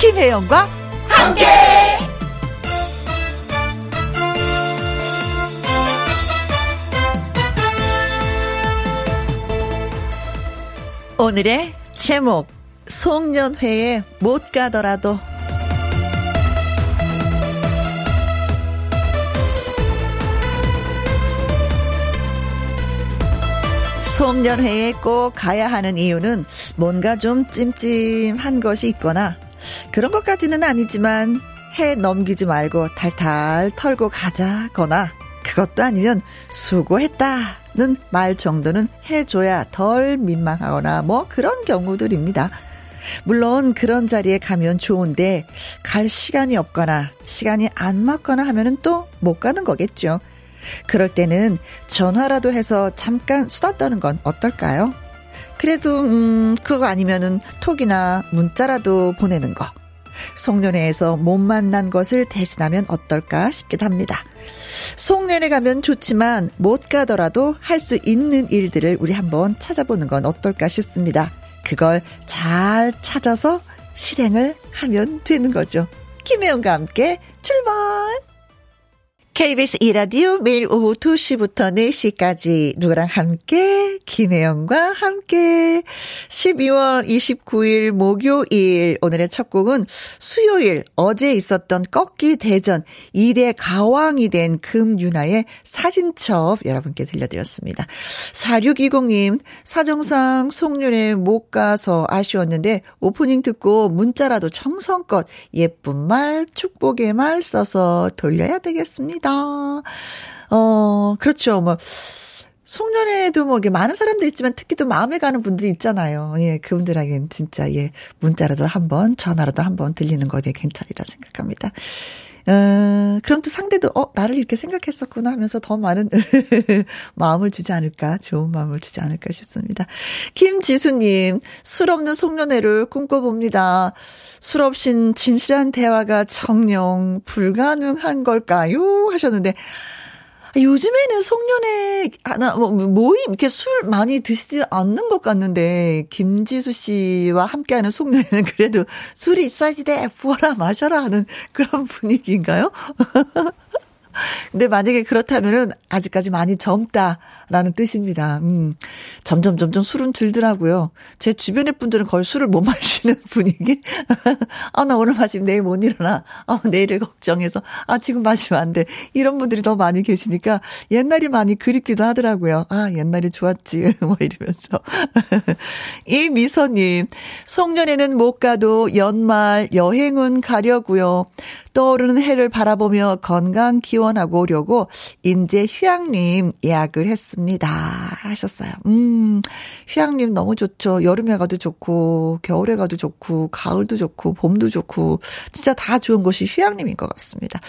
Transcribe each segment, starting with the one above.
김혜영과 함께. 오늘의 제목, 송년회에 못 가더라도. 송년회에 꼭 가야 하는 이유는 뭔가 좀 찜찜한 것이 있거나 그런 것까지는 아니지만 해 넘기지 말고 탈탈 털고 가자거나, 그것도 아니면 수고했다는 말 정도는 해줘야 덜 민망하거나 뭐 그런 경우들입니다. 물론 그런 자리에 가면 좋은데 갈 시간이 없거나 시간이 안 맞거나 하면은 또 못 가는 거겠죠. 그럴 때는 전화라도 해서 잠깐 수다 떠는 건 어떨까요? 그래도 그거 아니면은 톡이나 문자라도 보내는 거. 송년회에서 못 만난 것을 대신하면 어떨까 싶기도 합니다. 송년회 가면 좋지만 못 가더라도 할 수 있는 일들을 우리 한번 찾아보는 건 어떨까 싶습니다. 그걸 잘 찾아서 실행을 하면 되는 거죠. 김혜영과 함께 출발! KBS 이라디오 매일 오후 2시부터 4시까지 누구랑 함께, 김혜영과 함께. 12월 29일 목요일, 오늘의 첫 곡은 수요일 어제 있었던 꺾기 대전 2대 가왕이 된 금유나의 사진첩 여러분께 들려드렸습니다. 4620님, 사정상 송년회 못 가서 아쉬웠는데 오프닝 듣고 문자라도 정성껏 예쁜 말, 축복의 말 써서 돌려야 되겠습니다. 그렇죠. 뭐, 송년회에도 뭐, 많은 사람들 있지만 특히 또 마음에 가는 분들이 있잖아요. 예, 그분들에게는 진짜, 예, 문자라도 한 번, 전화라도 한 번 들리는 거 되게 괜찮으리라 생각합니다. 그럼 또 상대도, 나를 이렇게 생각했었구나 하면서 더 많은 마음을 주지 않을까, 좋은 마음을 주지 않을까 싶습니다. 김지수님, 술 없는 송년회를 꿈꿔봅니다. 술 없인 진실한 대화가 정녕 불가능한 걸까요? 하셨는데, 요즘에는 송년회 하나, 모임, 이렇게 술 많이 드시지 않는 것 같는데, 김지수 씨와 함께하는 송년회는 그래도 술이 있어야지 돼, 부어라, 마셔라 하는 그런 분위기인가요? 근데 만약에 그렇다면은 아직까지 많이 젊다라는 뜻입니다. 점점 술은 줄더라고요. 제 주변의 분들은 거의 술을 못 마시는 분위기? 나 오늘 마시면 내일 못 일어나. 내일을 걱정해서. 지금 마시면 안 돼. 이런 분들이 더 많이 계시니까 옛날이 많이 그립기도 하더라고요. 옛날이 좋았지. 뭐 이러면서. 이 미선님, 송년회는 못 가도 연말 여행은 가려고요. 떠오르는 해를 바라보며 건강 기원하고 오려고 인제 휴양림 예약을 했습니다. 하셨어요. 휴양림 너무 좋죠. 여름에 가도 좋고 겨울에 가도 좋고 가을도 좋고 봄도 좋고 진짜 다 좋은 곳이 휴양림인 것 같습니다.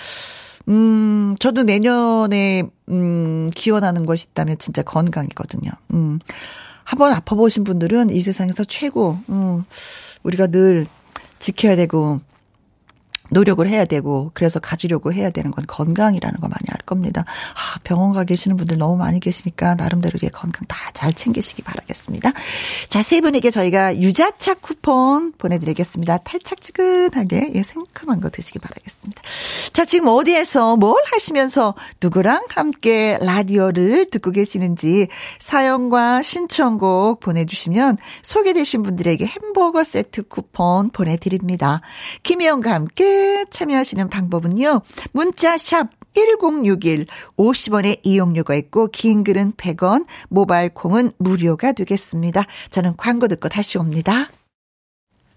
저도 내년에 기원하는 것이 있다면 진짜 건강이거든요. 한번 아파보신 분들은 이 세상에서 최고, 우리가 늘 지켜야 되고 노력을 해야 되고 그래서 가지려고 해야 되는 건 건강이라는 거 많이 알 겁니다. 병원 가 계시는 분들 너무 많이 계시니까 나름대로 건강 다 잘 챙기시기 바라겠습니다. 자, 세 분에게 저희가 유자차 쿠폰 보내드리겠습니다. 탈착지근하게, 예, 생큼한 거 드시기 바라겠습니다. 자, 지금 어디에서 뭘 하시면서 누구랑 함께 라디오를 듣고 계시는지 사연과 신청곡 보내주시면 소개되신 분들에게 햄버거 세트 쿠폰 보내드립니다. 김혜영과 함께 참여하시는 방법은요, 문자샵 1061, 50원의 이용료가 있고 긴 글은 100원, 모바일 콩은 무료가 되겠습니다. 저는 광고 듣고 다시 옵니다.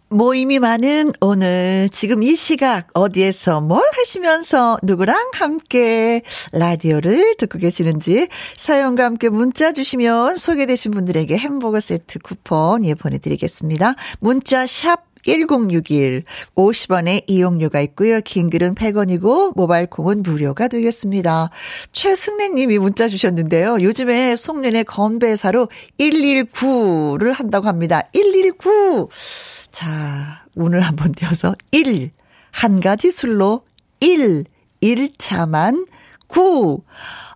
모임이 많은 오늘 지금 이 시각 어디에서 뭘 하시면서 누구랑 함께 라디오를 듣고 계시는지 사연과 함께 문자 주시면 소개되신 분들에게 햄버거 세트 쿠폰, 예, 보내드리겠습니다. 문자 샵 1061, 50원의 이용료가 있고요. 긴 글은 100원이고 모바일 콩은 무료가 되겠습니다. 최승래님이 문자 주셨는데요. 요즘에 송년회 건배사로 119를 한다고 합니다. 119. 자, 오늘 한번 띄어서 1, 한 가지 술로 1, 1차만 9,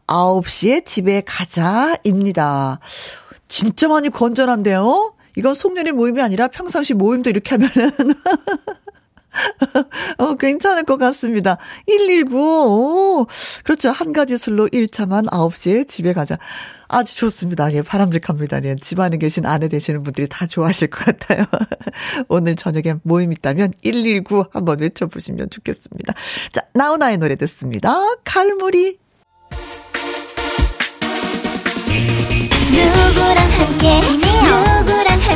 9시에 집에 가자입니다. 진짜 많이 건전한데요. 이건 송년회 모임이 아니라 평상시 모임도 이렇게 하면은 괜찮을 것 같습니다. 119, 오, 그렇죠. 한 가지 술로 1차만 9시에 집에 가자. 아주 좋습니다. 예, 바람직합니다. 예, 집안에 계신 아내 되시는 분들이 다 좋아하실 것 같아요. 오늘 저녁에 모임 있다면 119 한번 외쳐보시면 좋겠습니다. 자, 나훈아의 노래 듣습니다. 칼무리. 누구랑 함께, 누구랑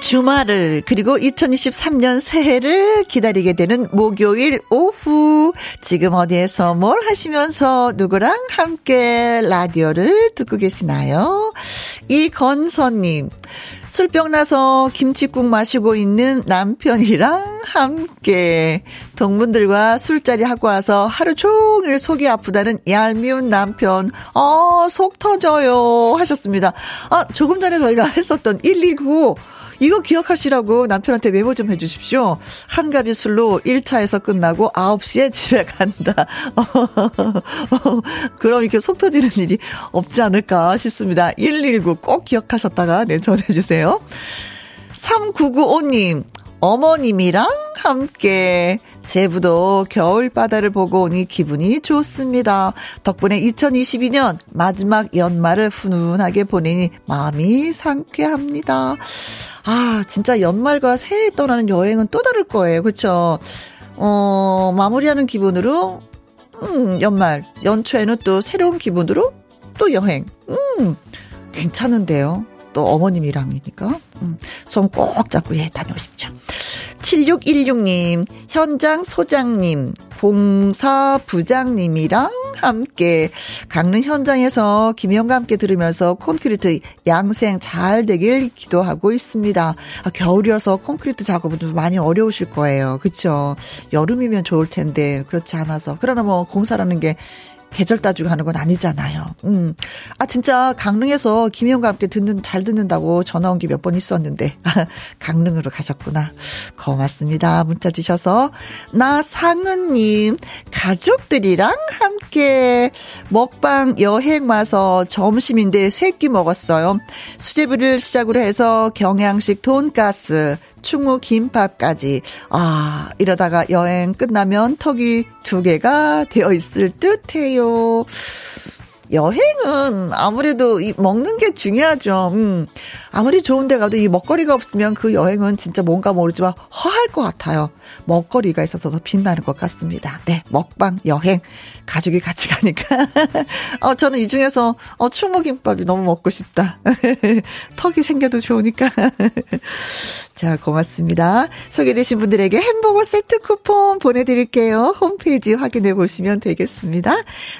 주말을 그리고 2023년 새해를 기다리게 되는 목요일 오후, 지금 어디에서 뭘 하시면서 누구랑 함께 라디오를 듣고 계시나요? 이건서님, 술병 나서 김치국 마시고 있는 남편이랑 함께, 동문들과 술자리 하고 와서 하루 종일 속이 아프다는 얄미운 남편, 속 터져요 하셨습니다. 조금 전에 저희가 했었던 119, 이거 기억하시라고 남편한테 메모 좀 해주십시오. 한 가지 술로 1차에서 끝나고 9시에 집에 간다. 그럼 이렇게 속 터지는 일이 없지 않을까 싶습니다. 119 꼭 기억하셨다가 네, 전해주세요. 3995님, 어머님이랑 함께 제부도 겨울바다를 보고 오니 기분이 좋습니다. 덕분에 2022년 마지막 연말을 훈훈하게 보내니 마음이 상쾌합니다. 아, 진짜 연말과 새해 떠나는 여행은 또 다를 거예요. 그렇죠? 마무리하는 기분으로 연말, 연초에는 또 새로운 기분으로 또 여행. 괜찮은데요. 또 어머님이랑이니까 손 꼭 잡고 예 다녀오십시오. 7616님, 현장 소장님, 공사 부장님이랑 함께 강릉 현장에서 김영과 함께 들으면서 콘크리트 양생 잘 되길 기도하고 있습니다. 겨울이어서 콘크리트 작업은 좀 많이 어려우실 거예요. 그렇죠? 여름이면 좋을 텐데 그렇지 않아서. 그러나 뭐 공사라는 게 계절 따지고 하는 건 아니잖아요. 진짜 강릉에서 김혜영과 함께 잘 듣는다고 전화 온 게 몇 번 있었는데 강릉으로 가셨구나. 고맙습니다. 문자 주셔서. 나상은님, 가족들이랑 함께 먹방 여행 와서 점심인데 3끼 먹었어요. 수제비를 시작으로 해서 경양식 돈가스, 충무 김밥까지. 이러다가 여행 끝나면 턱이 2개가 되어 있을 듯해요. 여행은 아무래도 이 먹는 게 중요하죠. 아무리 좋은 데 가도 이 먹거리가 없으면 그 여행은 진짜 뭔가 모르지만 허할 것 같아요. 먹거리가 있어서 더 빛나는 것 같습니다. 네, 먹방 여행, 가족이 같이 가니까. 저는 이 중에서 충무김밥이 너무 먹고 싶다. 턱이 생겨도 좋으니까. 자, 고맙습니다. 소개되신 분들에게 햄버거 세트 쿠폰 보내드릴게요. 홈페이지 확인해 보시면 되겠습니다.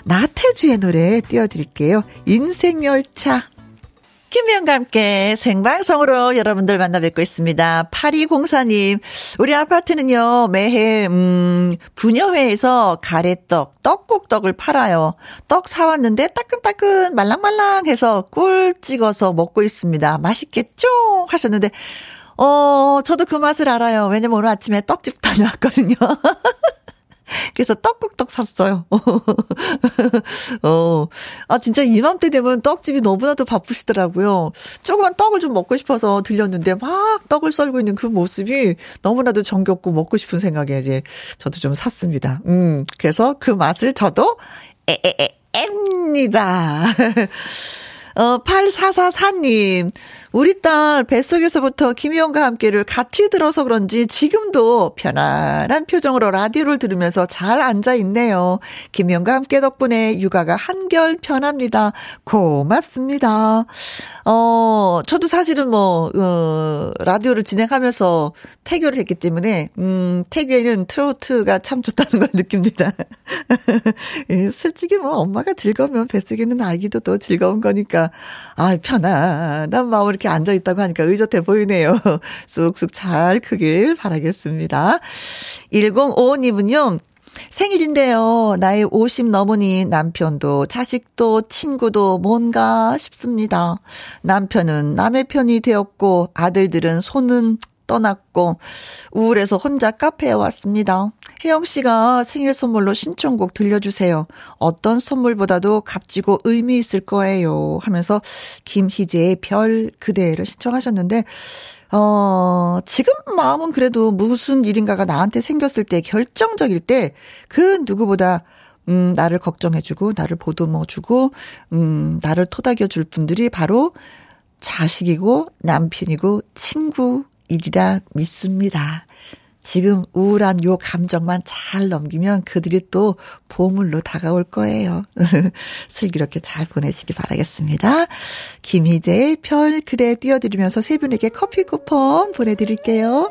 나태주의 노래 띄워드릴게요. 인생열차. 김혜영과 함께 생방송으로 여러분들 만나 뵙고 있습니다. 8204님, 우리 아파트는요, 매해 분녀회에서 가래떡, 떡국떡을 팔아요. 떡 사왔는데 따끈따끈 말랑말랑해서 꿀 찍어서 먹고 있습니다. 맛있겠죠? 하셨는데 저도 그 맛을 알아요. 왜냐면 오늘 아침에 떡집 다녀왔거든요. 그래서 떡국떡 샀어요. 진짜 이맘때 되면 떡집이 너무나도 바쁘시더라고요. 조그만 떡을 좀 먹고 싶어서 들렸는데 막 떡을 썰고 있는 그 모습이 너무나도 정겹고 먹고 싶은 생각에 이제 저도 좀 샀습니다. 그래서 그 맛을 저도 앱니다. 8444님, 우리 딸 뱃속에서부터 김희영과 함께를 같이 들어서 그런지 지금도 편안한 표정으로 라디오를 들으면서 잘 앉아있네요. 김희영과 함께 덕분에 육아가 한결 편합니다. 고맙습니다. 저도 사실은 라디오를 진행하면서 태교를 했기 때문에, 태교에는 트로트가 참 좋다는 걸 느낍니다. 솔직히 엄마가 즐거우면 뱃속에는 아기도 또 즐거운 거니까, 편안한 마음을 이렇게 앉아있다고 하니까 의젓해 보이네요. 쑥쑥 잘 크길 바라겠습니다. 1055님은요, 생일인데요. 나이 50 넘으니 남편도 자식도 친구도 뭔가 싶습니다. 남편은 남의 편이 되었고 아들들은 손은 떠났고 우울해서 혼자 카페에 왔습니다. 혜영 씨가 생일 선물로 신청곡 들려주세요. 어떤 선물보다도 값지고 의미 있을 거예요. 하면서 김희재의 별 그대를 신청하셨는데 지금 마음은 그래도 무슨 일인가가 나한테 생겼을 때 결정적일 때 그 누구보다 나를 걱정해주고 나를 보듬어주고 나를 토닥여줄 분들이 바로 자식이고 남편이고 친구 일이라 믿습니다. 지금 우울한 요 감정만 잘 넘기면 그들이 또 보물로 다가올 거예요. 슬기롭게 잘 보내시기 바라겠습니다. 김희재의 별 그대 띄워드리면서 세 분에게 커피 쿠폰 보내드릴게요.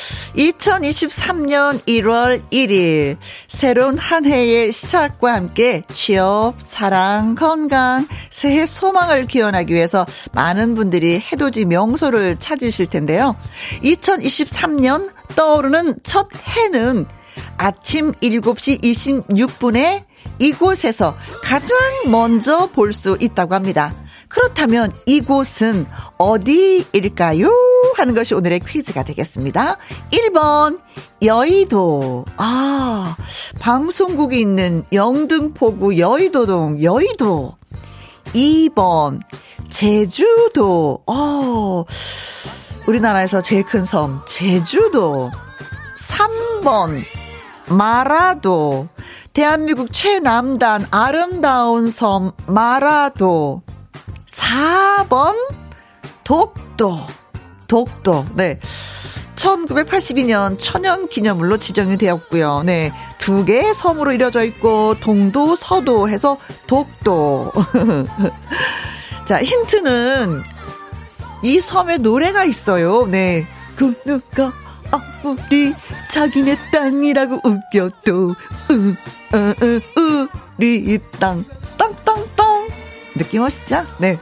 2023년 1월 1일 새로운 한 해의 시작과 함께 취업, 사랑, 건강, 새해 소망을 기원하기 위해서 많은 분들이 해돋이 명소를 찾으실 텐데요. 2023년 떠오르는 첫 해는 아침 7시 26분에 이곳에서 가장 먼저 볼 수 있다고 합니다. 그렇다면 이곳은 어디일까요? 하는 것이 오늘의 퀴즈가 되겠습니다. 1번 여의도. 아, 방송국이 있는 영등포구 여의도동 여의도. 2번 제주도. 우리나라에서 제일 큰 섬 제주도. 3번 마라도. 대한민국 최남단 아름다운 섬 마라도. 4번 독도. 독도. 네. 1982년 천연기념물로 지정이 되었고요. 네. 두 개의 섬으로 이루어져 있고 동도 서도 해서 독도. 자, 힌트는 이 섬에 노래가 있어요. 네. 그 누가 아무리 자기네 땅이라고 웃겨도 우리 땅 땅땅땅. 느낌 오시죠? 네.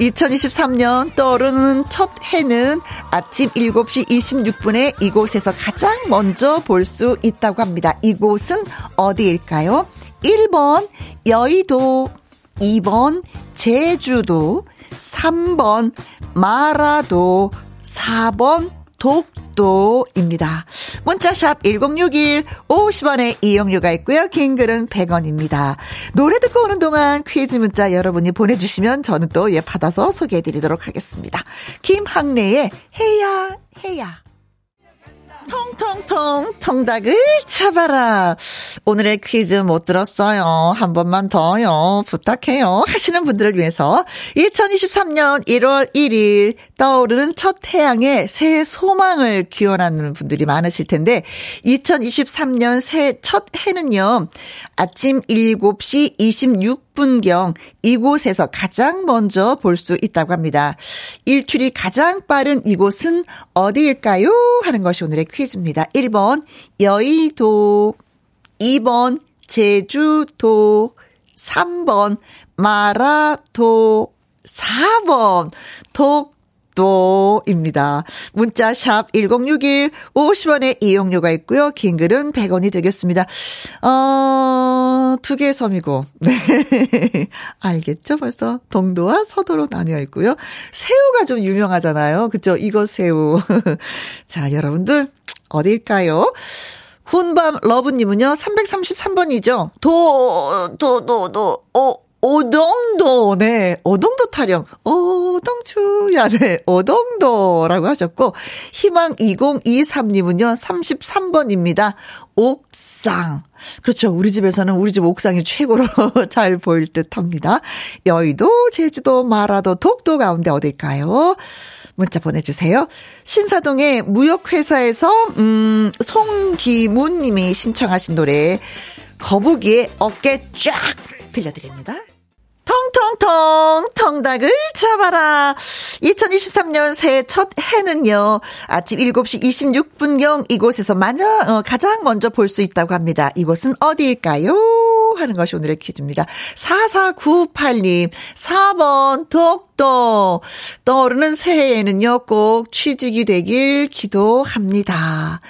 2023년 떠오르는 첫 해는 아침 7시 26분에 이곳에서 가장 먼저 볼 수 있다고 합니다. 이곳은 어디일까요? 1번 여의도, 2번 제주도, 3번 마라도, 4번 독도입니다. 문자샵 1061 50원의 이용료가 있고요. 긴 글은 100원입니다. 노래 듣고 오는 동안 퀴즈 문자 여러분이 보내주시면 저는 또 받아서 소개해드리도록 하겠습니다. 김학래의 해야 해야. 통통통 통닭을 잡아라. 오늘의 퀴즈 못 들었어요. 한 번만 더요. 부탁해요. 하시는 분들을 위해서 2023년 1월 1일 떠오르는 첫 해양에 새해 소망을 기원하는 분들이 많으실 텐데 2023년 새해 첫 해는요. 아침 7시 26분경 이곳에서 가장 먼저 볼 수 있다고 합니다. 일출이 가장 빠른 이곳은 어디일까요? 하는 것이 오늘의 퀴즈입니다. 1번 여의도, 2번 제주도, 3번 마라도, 4번 독도입니다. 문자 샵 1061 50원의 이용료가 있고요. 긴 글은 100원이 되겠습니다. 두 개의 섬이고 네. 알겠죠? 벌써 동도와 서도로 나뉘어 있고요. 새우가 좀 유명하잖아요. 그렇죠? 이거 새우. 자, 여러분들 어딜까요? 군밤 러브님은요. 333번이죠. 오동도, 네, 오동도 타령, 오동추야, 네, 오동도라고 하셨고, 희망 2023님은요, 33번입니다. 옥상. 그렇죠. 우리 집에서는 우리 집 옥상이 최고로 잘 보일 듯 합니다. 여의도, 제주도, 마라도, 독도 가운데 어딜까요? 문자 보내주세요. 신사동의 무역회사에서 송기문 님이 신청하신 노래 거북이의 어깨 쫙 들려드립니다. 통통통 통닭을 잡아라. 2023년 새해 첫 해는요, 아침 7시 26분경 이곳에서 가장 먼저 볼 수 있다고 합니다. 이곳은 어디일까요? 하는 것이 오늘의 퀴즈입니다. 4498님 4번 독도. 떠오르는 새해에는요 꼭 취직이 되길 기도합니다.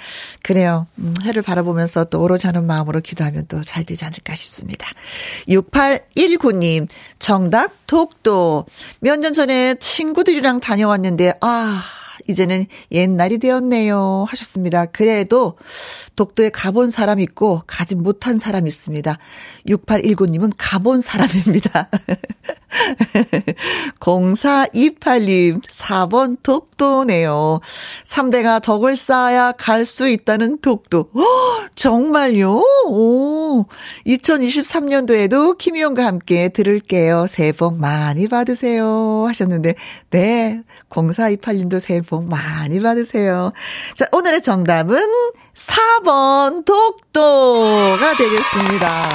그래요. 해를 바라보면서 또 오로자는 마음으로 기도하면 또 잘 되지 않을까 싶습니다. 6819님 정답 독도. 몇 년 전에 친구들이랑 다녀왔는데 이제는 옛날이 되었네요 하셨습니다. 그래도 독도에 가본 사람 있고 가지 못한 사람 있습니다. 6819님은 가본 사람입니다. 0428님 4번 독도네요. 3대가 덕을 쌓아야 갈 수 있다는 독도. 허, 정말요? 오, 2023년도에도 김희영과 함께 들을게요. 새해 복 많이 받으세요 하셨는데, 네, 0428님도 새해 복 많이 받으세요. 자, 오늘의 정답은 4번 독도가 되겠습니다.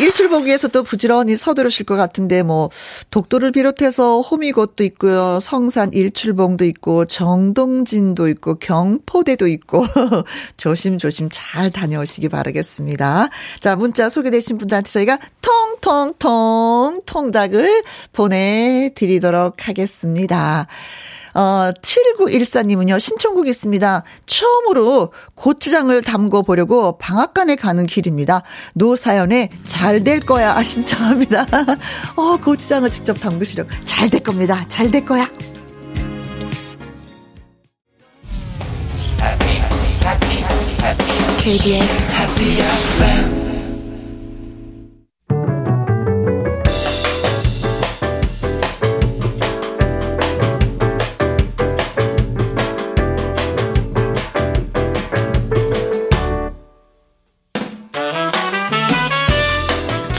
일출 보기 위해서 또 부지런히 서두르실 것 같은데, 뭐, 독도를 비롯해서 호미곶도 있고요, 성산 일출봉도 있고, 정동진도 있고, 경포대도 있고, 조심조심 잘 다녀오시기 바라겠습니다. 자, 문자 소개되신 분들한테 저희가 통통통 통닭을 보내드리도록 하겠습니다. 7914님은요, 신청곡이 있습니다. 처음으로 고추장을 담궈 보려고 방앗간에 가는 길입니다. 노사연의 잘 될 거야 신청합니다. 고추장을 직접 담그시려고. 잘 될 겁니다. 잘 될 거야. KBS Happy FM.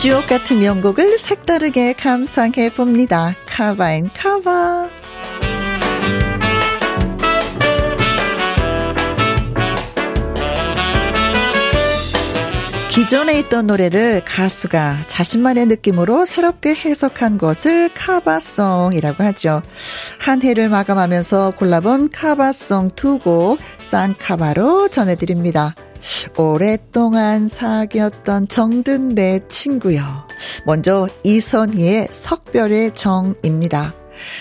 주옥 같은 명곡을 색다르게 감상해 봅니다. 카바인 카바. 기존에 있던 노래를 가수가 자신만의 느낌으로 새롭게 해석한 것을 카바송이라고 하죠. 한 해를 마감하면서 골라본 카바송 2곡 쌍카바로 전해드립니다. 오랫동안 사귀었던 정든 내 친구여. 먼저 이선희의 석별의 정입니다.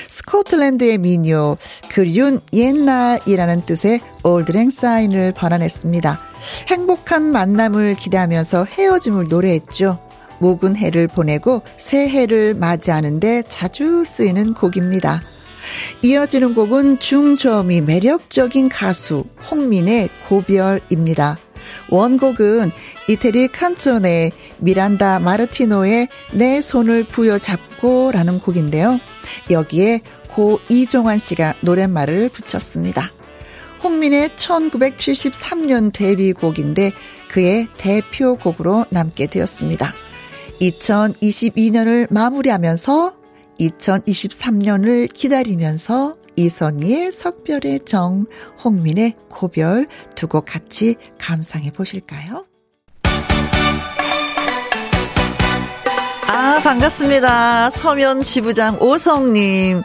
스코틀랜드의 민요 그리운 옛날이라는 뜻의 올드랭사인을 번안했습니다. 행복한 만남을 기대하면서 헤어짐을 노래했죠. 묵은 해를 보내고 새해를 맞이하는데 자주 쓰이는 곡입니다. 이어지는 곡은 중저음이 매력적인 가수 홍민의 고별입니다. 원곡은 이태리 칸초네의 미란다 마르티노의 내 손을 부여잡고 라는 곡인데요, 여기에 고 이종환 씨가 노랫말을 붙였습니다. 홍민의 1973년 데뷔곡인데 그의 대표곡으로 남게 되었습니다. 2022년을 마무리하면서 2023년을 기다리면서 이선희의 석별의 정, 홍민의 고별 두 곡 같이 감상해 보실까요? 반갑습니다. 서면 지부장 오성님.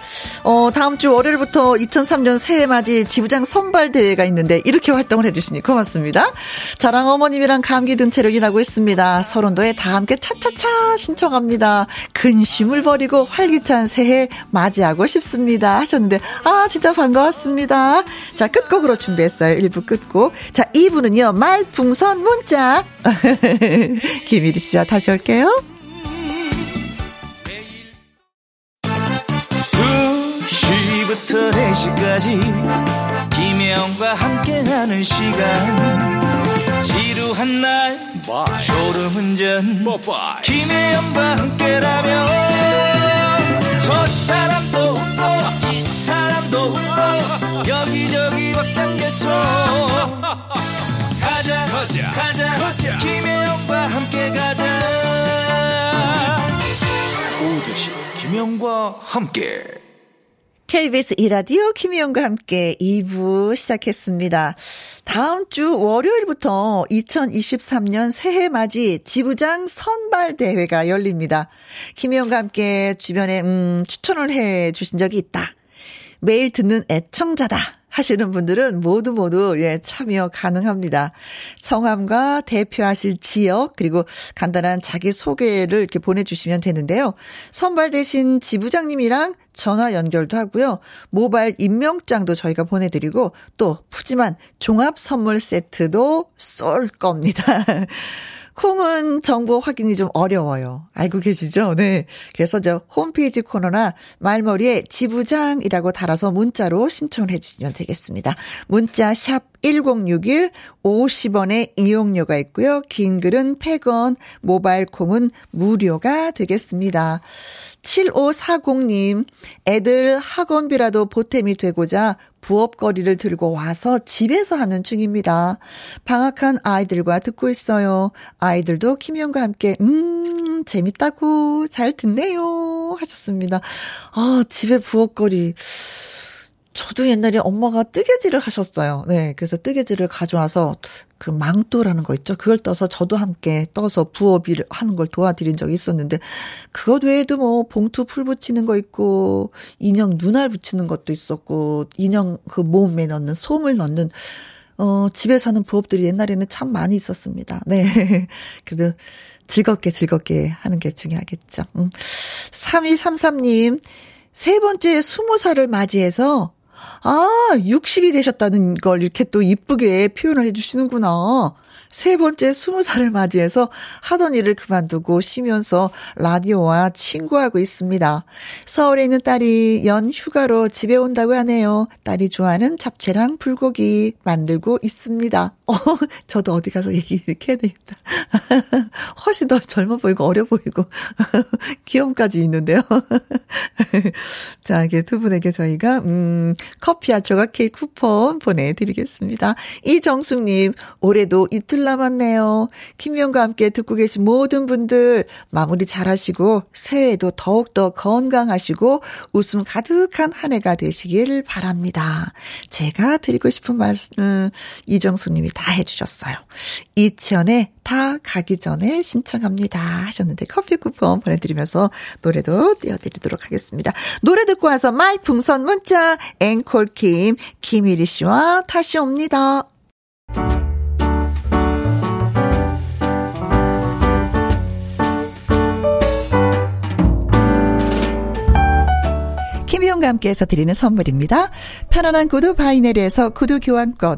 다음 주 월요일부터 2003년 새해맞이 지부장 선발대회가 있는데 이렇게 활동을 해주시니 고맙습니다. 저랑 어머님이랑 감기 든 채로 일하고 있습니다. 서론도에 다 함께 차차차 신청합니다. 근심을 버리고 활기찬 새해 맞이하고 싶습니다 하셨는데, 진짜 반가웠습니다. 자, 끝곡으로 준비했어요. 1부 끝곡. 자, 2부는요 말풍선 문자. 김일희 씨와 다시 올게요. 2시부터 4시까지 김혜영과 함께하는 시간, 지루한 날 굿바이. 졸음운전 뽀빠이. 김혜영과 함께라면 저 사람도 웃고 이 사람도 웃고 여기저기 벅장개소. 가자 가자 가자, 가자. 김혜영과 함께 가자. 오두시 김혜영과 함께. KBS 이라디오 김희영과 함께 2부 시작했습니다. 다음 주 월요일부터 2023년 새해 맞이 지부장 선발대회가 열립니다. 김희영과 함께 주변에 추천을 해 주신 적이 있다, 매일 듣는 애청자다 하시는 분들은 모두 예, 참여 가능합니다. 성함과 대표하실 지역 그리고 간단한 자기소개를 이렇게 보내주시면 되는데요. 선발되신 지부장님이랑 전화 연결도 하고요. 모바일 임명장도 저희가 보내드리고 또 푸짐한 종합 선물 세트도 쏠 겁니다. 콩은 정보 확인이 좀 어려워요. 알고 계시죠? 네. 그래서 저 홈페이지 코너나 말머리에 지부장이라고 달아서 문자로 신청을 해 주시면 되겠습니다. 문자 샵 1061 50원의 이용료가 있고요. 긴 글은 100원, 모바일 콩은 무료가 되겠습니다. 7540님, 애들 학원비라도 보탬이 되고자 부업거리를 들고 와서 집에서 하는 중입니다. 방학한 아이들과 듣고 있어요. 아이들도 김희영과 함께 재밌다고 잘 듣네요 하셨습니다. 아, 집에 부업거리. 저도 옛날에 엄마가 뜨개질을 하셨어요. 네, 그래서 뜨개질을 가져와서 그 망토라는 거 있죠. 그걸 떠서 저도 함께 떠서 부업일 하는 걸 도와드린 적이 있었는데, 그것 외에도 뭐 봉투 풀 붙이는 거 있고 인형 눈알 붙이는 것도 있었고 인형 그 몸에 넣는 솜을 넣는 집에서 하는 부업들이 옛날에는 참 많이 있었습니다. 네, 그래도 즐겁게 하는 게 중요하겠죠. 3233님, 세 번째 20살을 맞이해서 60이 되셨다는 걸 이렇게 또 이쁘게 표현을 해주시는구나. 세 번째 20살을 맞이해서 하던 일을 그만두고 쉬면서 라디오와 친구하고 있습니다. 서울에 있는 딸이 연휴가로 집에 온다고 하네요. 딸이 좋아하는 잡채랑 불고기 만들고 있습니다. 저도 어디 가서 얘기 이렇게 해야 되겠다. 훨씬 더 젊어 보이고 어려 보이고 귀염까지 있는데요. 자, 이게 두 분에게 저희가 커피와 조각 케이크 쿠폰 보내드리겠습니다. 이정숙님, 올해도 이틀 남았네요. 김희영과 함께 듣고 계신 모든 분들 마무리 잘하시고 새해에도 더욱더 건강하시고 웃음 가득한 한 해가 되시길 바랍니다. 제가 드리고 싶은 말씀 이정수님이 다 해주셨어요. 이천에 다 가기 전에 신청합니다 하셨는데 커피 쿠폰 보내드리면서 노래도 띄워드리도록 하겠습니다. 노래 듣고 와서 말풍선 문자 앵콜킴 김일희 씨와 다시 옵니다. 김희영과 함께해서 드리는 선물입니다. 편안한 구두 바이네리에서 구두 교환권,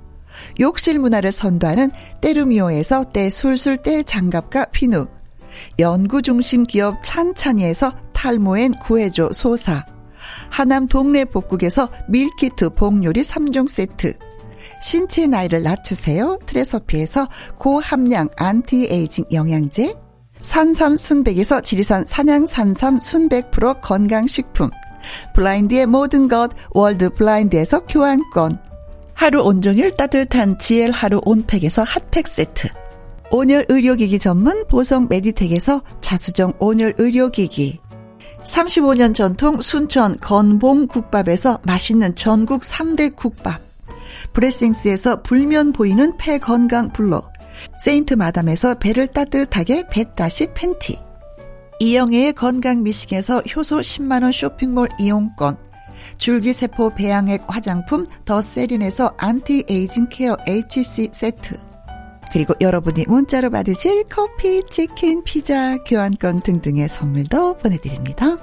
욕실 문화를 선도하는 때르미오에서 때술술 때장갑과 피누, 연구중심 기업 찬찬이에서 탈모엔 구해줘 소사, 하남 동네 복국에서 밀키트 복요리 3종 세트, 신체 나이를 낮추세요 트레서피에서 고함량 안티에이징 영양제, 산삼 순백에서 지리산 산양 산삼 순백 프로 건강식품, 블라인드의 모든 것 월드 블라인드에서 교환권, 하루 온종일 따뜻한 GL 하루 온팩에서 핫팩 세트, 온열 의료기기 전문 보성 메디텍에서 자수정 온열 의료기기, 35년 전통 순천 건봉국밥에서 맛있는 전국 3대 국밥, 브레싱스에서 불면 보이는 폐 건강 블록, 세인트 마담에서 배를 따뜻하게 뱃다시 팬티, 이영애의 건강미식에서 효소 10만원 쇼핑몰 이용권, 줄기세포 배양액 화장품 더세린에서 안티에이징 케어 HC 세트, 그리고 여러분이 문자로 받으실 커피, 치킨, 피자, 교환권 등등의 선물도 보내드립니다.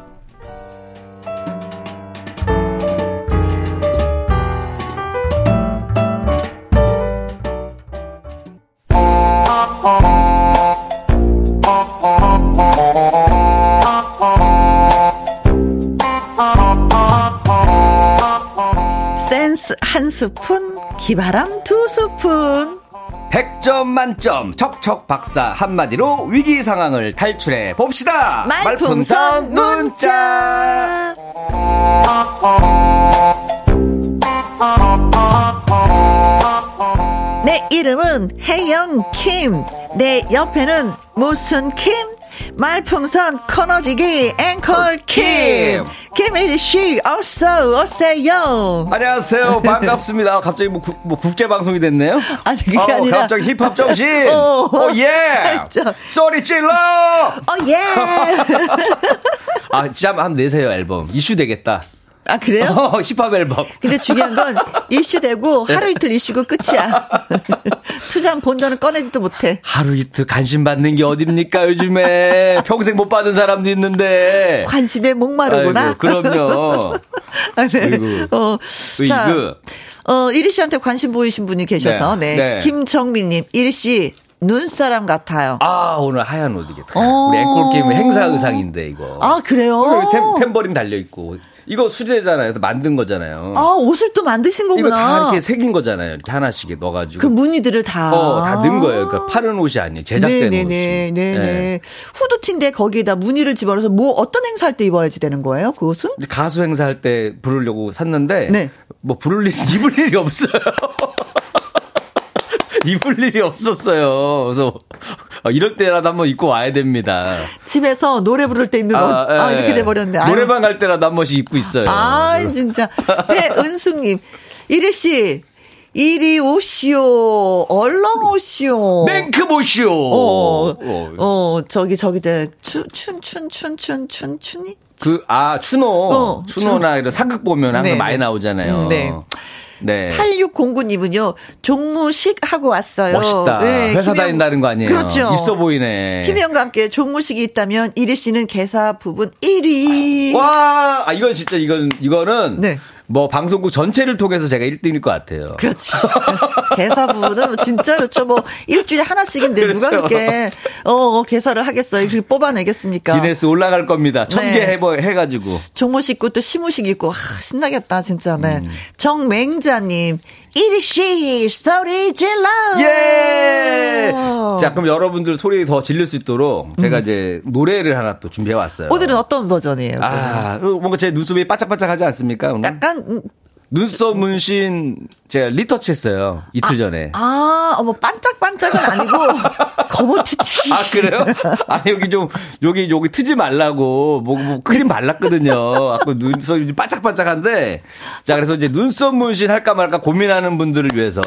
센스 한 스푼, 기바람 두 스푼. 100점 만점 척척박사, 한마디로 위기 상황을 탈출해 봅시다. 말풍선 문자. 내 이름은 혜영킴, 내 옆에는 무슨 킴? 말풍선 코너지기 앵콜 킴. 김일희씨 어서 오세요. 안녕하세요, 반갑습니다. 갑자기 뭐 국제방송이 됐네요. 아니 그게 아니라 갑자기 힙합 정신. 오예 소리 질러. 오예. 아 진짜 한번 내세요. 앨범 이슈 되겠다. 아 그래요? 힙합 앨범. 근데 중요한 건 이슈되고 하루 이틀 이슈고 끝이야. 투자한 본전을 꺼내지도 못해. 하루 이틀 관심 받는 게 어딥니까 요즘에. 평생 못 받은 사람도 있는데. 관심에 목마르구나. 아이고, 그럼요. 아, 네. 자, 이리 씨한테 관심 보이신 분이 계셔서. 네. 김정민님, 이리 씨 눈사람 같아요. 아 오늘 하얀 옷 이겠다. 우리 앵콜 게임 행사 의상인데 이거. 아 그래요? 탬버린 달려 있고. 이거 수제잖아요. 만든 거잖아요. 아, 옷을 또 만드신 거구나. 이거 다 이렇게 새긴 거잖아요. 이렇게 하나씩 넣어가지고. 그 무늬들을 다. 다 넣은 거예요. 그러니까 파는 옷이 아니에요. 제작된 옷이. 네네네. 후드티인데 거기에다 무늬를 집어넣어서 뭐 어떤 행사할 때 입어야지 되는 거예요? 그 옷은? 가수 행사할 때 부르려고 샀는데. 네. 뭐 입을 일이 없어요. 입을 일이 없었어요. 그래서 이럴 때라도 한번 입고 와야 됩니다. 집에서 노래 부를 때 입는 거. 아, 이렇게 돼버렸네. 노래방 갈 때라도 한 번씩 입고 있어요. 아 진짜. 배은숙님, 이리씨 이리 오시오, 얼렁 오시오, 맹큼 오시오. 저기 춘이? 추노나 이런 사극 보면 항상 네네. 많이 나오잖아요. 네. 네. 8609님은요, 종무식 하고 왔어요. 멋있다. 네, 회사 다닌다는 거 아니에요? 그렇죠. 있어 보이네. 김희영과 함께 종무식이 있다면, 이리 씨는 개사 부분 1위. 와, 아, 이건 진짜, 이거는. 네. 뭐, 방송국 전체를 통해서 제가 1등일 것 같아요. 그렇지. 개사 부분은 진짜 그렇죠. 뭐, 일주일에 하나씩인데 그렇죠. 누가 그렇게, 개사를 하겠어요. 그렇게 뽑아내겠습니까? 기네스 올라갈 겁니다. 1000개 해가지고. 종무식 있고 또 시무식 있고, 아, 신나겠다, 진짜. 네. 정맹자님, 이리씨, 소리 질러! 예! 자, 그럼 여러분들 소리 더 질릴 수 있도록 제가 이제 노래를 하나 또 준비해왔어요. 오늘은 어떤 버전이에요? 아, 뭔가 제 눈썹이 바짝바짝 하지 않습니까? 오늘? 약간 눈썹 문신 제가 리터치 했어요. 이틀 전에. 뭐 반짝반짝은 아니고 거뭇튀튀. 아 그래요? 아니 여기 좀 여기 트지 말라고 뭐 크림 발랐거든요. 아까 눈썹이 반짝반짝한데. 자 그래서 이제 눈썹 문신 할까 말까 고민하는 분들을 위해서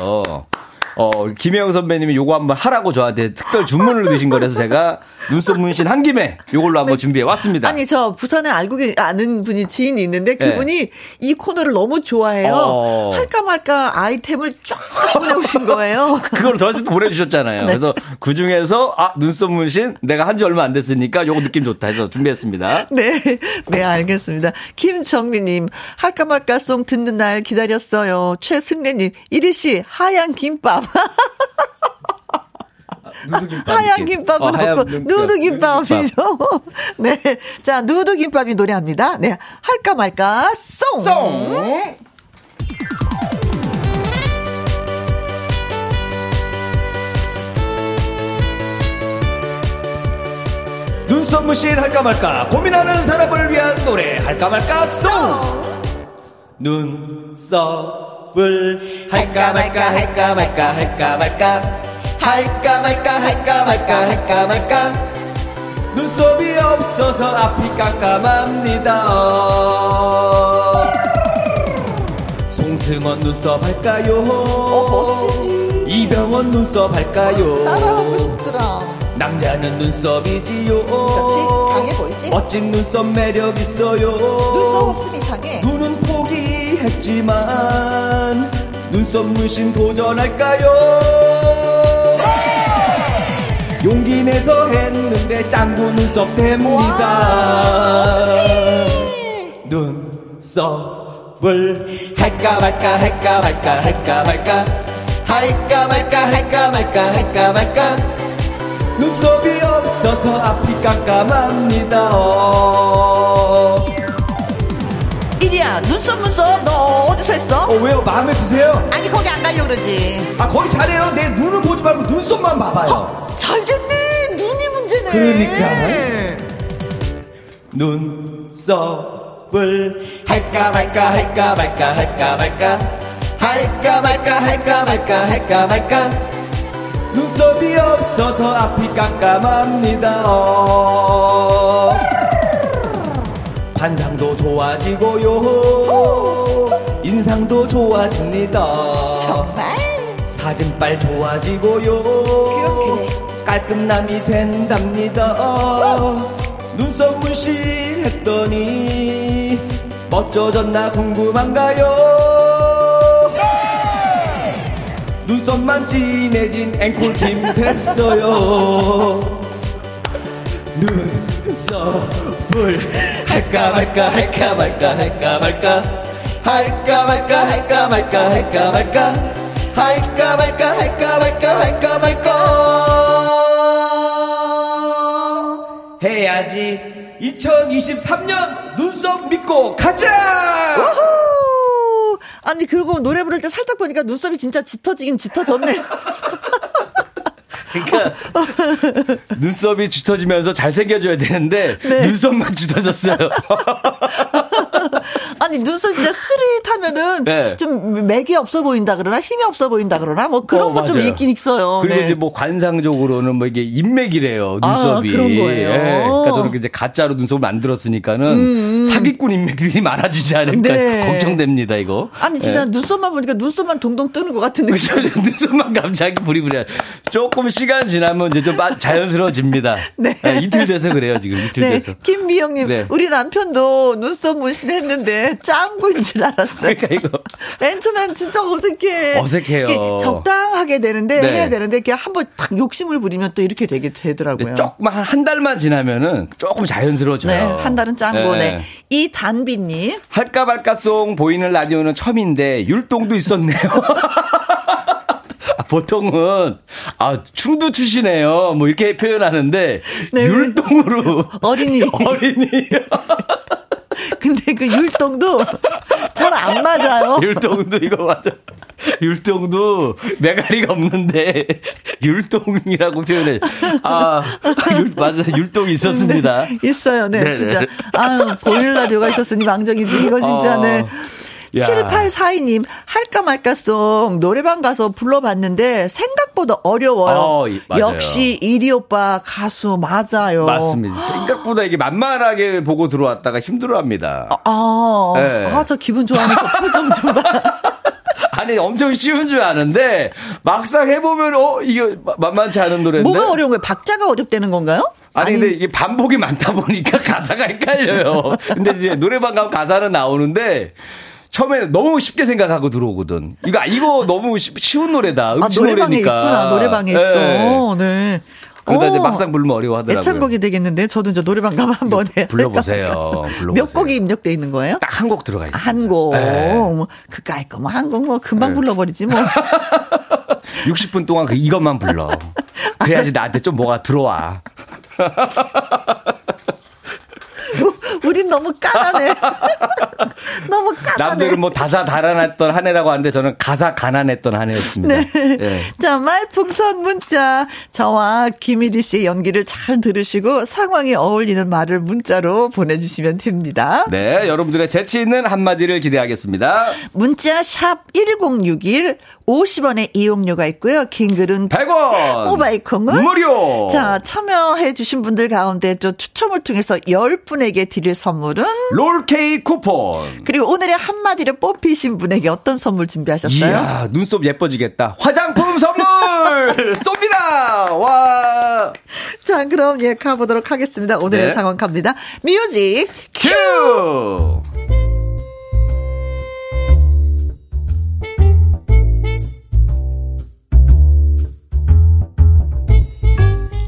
김혜영 선배님이 요거 한번 하라고 저한테 특별 주문을 드신 거라서 제가 눈썹 문신 한 김에 요걸로 한번 준비해 왔습니다. 아니 저 부산에 아는 분이 지인이 있는데 그분이 이 코너를 너무 좋아해요. 할까 말까 아이템을 쫙 보내오신 거예요. 그걸 저한테 보내주셨잖아요. 네. 그래서 그 중에서 눈썹 문신 내가 한 지 얼마 안 됐으니까 요거 느낌 좋다 해서 준비했습니다. 네 알겠습니다. 김정민님 할까 말까 송 듣는 날 기다렸어요. 최승래님 이리씨 하얀 김밥. 하얀 김밥은 없고 누드김밥이죠. 네, 자 누드김밥이 노래합니다. 네, 할까 말까 송. 눈썹 문신 할까 말까 고민하는 사람을 위한 노래 할까 말까 송. 눈썹을 할까 말까 할까 말까 할까 말까 할까 말까 할까 말까 할까 말까 눈썹이 없어서 앞이 깜깜합니다. 송승헌 눈썹 할까요? 이병헌 눈썹 할까요? 따라하고 싶더라. 남자는 눈썹이지요. 그렇지 강해 보이지? 멋진 눈썹 매력 있어요. 눈썹 없음 이상해. 눈은 포기했지만 눈썹 문신 도전할까요? 용기 내서 했는데 짱구 눈썹 됩니다. 눈썹을 할까 말까 할까 말까 할까 말까 할까 말까 할까 말까 할까 말까 눈썹이 없어서 앞이 깜깜합니다. 이리야 눈썹 너 어디서 했어? 왜요? 마음에 드세요? 아니 거기 안 가려고 그러지. 거기 잘해요. 내 눈을 보지 말고 눈썹만 봐봐요. 잘됐네. 눈이 문제네. 그러니까 눈썹을 할까 말까 할까 말까 할까 말까 할까 말까 할까 말까 할까 말까 눈썹이 없어서 앞이 깜깜합니다. 관상도 좋아지고요 인상도 좋아집니다. 정말? 사진빨 좋아지고요 그렇게. 깔끔남이 된답니다. 눈썹 문신했더니 멋져졌나 궁금한가요? 네! 눈썹만 진해진 앵콜팀 됐어요. 눈썹을 할까 말까 할까 말까 할까 말까 할까 말까 할까 말까 할까 말까 할까 말까 할까 말까 할까 말까 해야지. 2023년 눈썹 믿고 가자. 우후. 아니 그리고 노래 부를 때 살짝 보니까 눈썹이 진짜 짙어지긴 짙어졌네. 그러니까 눈썹이 짙어지면서 잘생겨져야 되는데 네. 눈썹만 짙어졌어요. 아니 눈썹 진짜 흐릿하면은 네. 좀 맥이 없어 보인다 그러나 힘이 없어 보인다 그러나 뭐 그런 거 좀 있긴 있어요. 그리고 네. 이제 뭐 관상적으로는 뭐 이게 인맥이래요 눈썹이. 아, 그런 거예요. 네. 그러니까 저렇게 이제 가짜로 눈썹을 만들었으니까는 사기꾼 인맥이 많아지지 않을까 네. 걱정됩니다 이거. 아니 진짜 네. 눈썹만 보니까 눈썹만 동동 뜨는 것 같은 느낌. 눈썹만 갑자기 부리부리해. 조금 시간 지나면 이제 좀 자연스러워집니다. 네. 네, 이틀 돼서 그래요 지금 이틀 네. 돼서. 김미영님, 네. 우리 남편도 눈썹 문신했는데 짱구인 줄 알았어요. 그러니까 이거 맨 처음엔 진짜 어색해. 어색해요. 적당하게 되는데 네. 해야 되는데 이렇게 한번 탁 욕심을 부리면 또 이렇게 되게 되더라고요. 네, 조금만 한 달만 지나면은 조금 자연스러워져요. 네, 한 달은 짱구네. 네. 이 단비님 할까 말까송 보이는 라디오는 처음인데 율동도 있었네요. 보통은 춤도 추시네요. 뭐 이렇게 표현하는데 네, 율동으로 어린이. 근데 그 율동도 잘 안 맞아요. 율동도 이거 맞아. 율동도 매가리가 없는데 율동이라고 표현해. 맞아. 율동이 있었습니다. 네, 있어요. 네, 네네. 진짜. 보일 라디오가 있었으니 망정이지. 이거 진짜는. 7842님 할까 말까송 노래방 가서 불러봤는데 생각보다 어려워요. 역시 이리 오빠 가수 맞아요. 맞습니다. 생각보다 이게 만만하게 보고 들어왔다가 힘들어합니다. 네. 저 기분 좋아하니까 표정 좋아. 아니 엄청 쉬운 줄 아는데 막상 해보면 이거 만만치 않은 노래인데 뭐가 어려운 거예요? 박자가 어렵다는 건가요? 아니 근데 이게 반복이 많다 보니까 가사가 헷갈려요. 근데 이제 노래방 가면 가사는 나오는데 처음에 너무 쉽게 생각하고 들어오거든. 이거 너무 쉬운 노래다. 음치 노래방에 노래니까. 있구나. 노래방에 있어. 네. 네. 그러다 이제 막상 부르면 어려워하더라고요. 애창곡이 되겠는데 저도 이제 노래방 가면 한번 해. 불러보세요. 몇 곡이 입력돼 있는 거예요? 딱 한 곡 들어가 있어요. 한 곡. 네. 뭐 그까이 거 뭐 한 곡 뭐 금방 네. 불러버리지 뭐. 60분 동안 이것만 불러. 그래야지 나한테 좀 뭐가 들어와. 우린 너무 까나네. 너무 까나네. 남들은 뭐 다사 달아났던 한 해라고 하는데 저는 가사 가난했던 한 해였습니다. 네. 네. 자, 말풍선 문자. 저와 김일희 씨의 연기를 잘 들으시고 상황에 어울리는 말을 문자로 보내주시면 됩니다. 네, 여러분들의 재치 있는 한마디를 기대하겠습니다. 문자 샵 1061 50원의 이용료가 있고요. 긴 글은 100원. 모바일 콩은 무료. 자, 참여해 주신 분들 가운데 또 추첨을 통해서 10분에게 드릴 선물은 롤케이크 쿠폰. 그리고 오늘의 한마디를 뽑히신 분에게 어떤 선물 준비하셨어요? 이야, 눈썹 예뻐지겠다. 화장품 선물 쏩니다. 와. 자, 그럼 예, 가보도록 하겠습니다. 오늘의 네. 상황 갑니다. 뮤직 큐.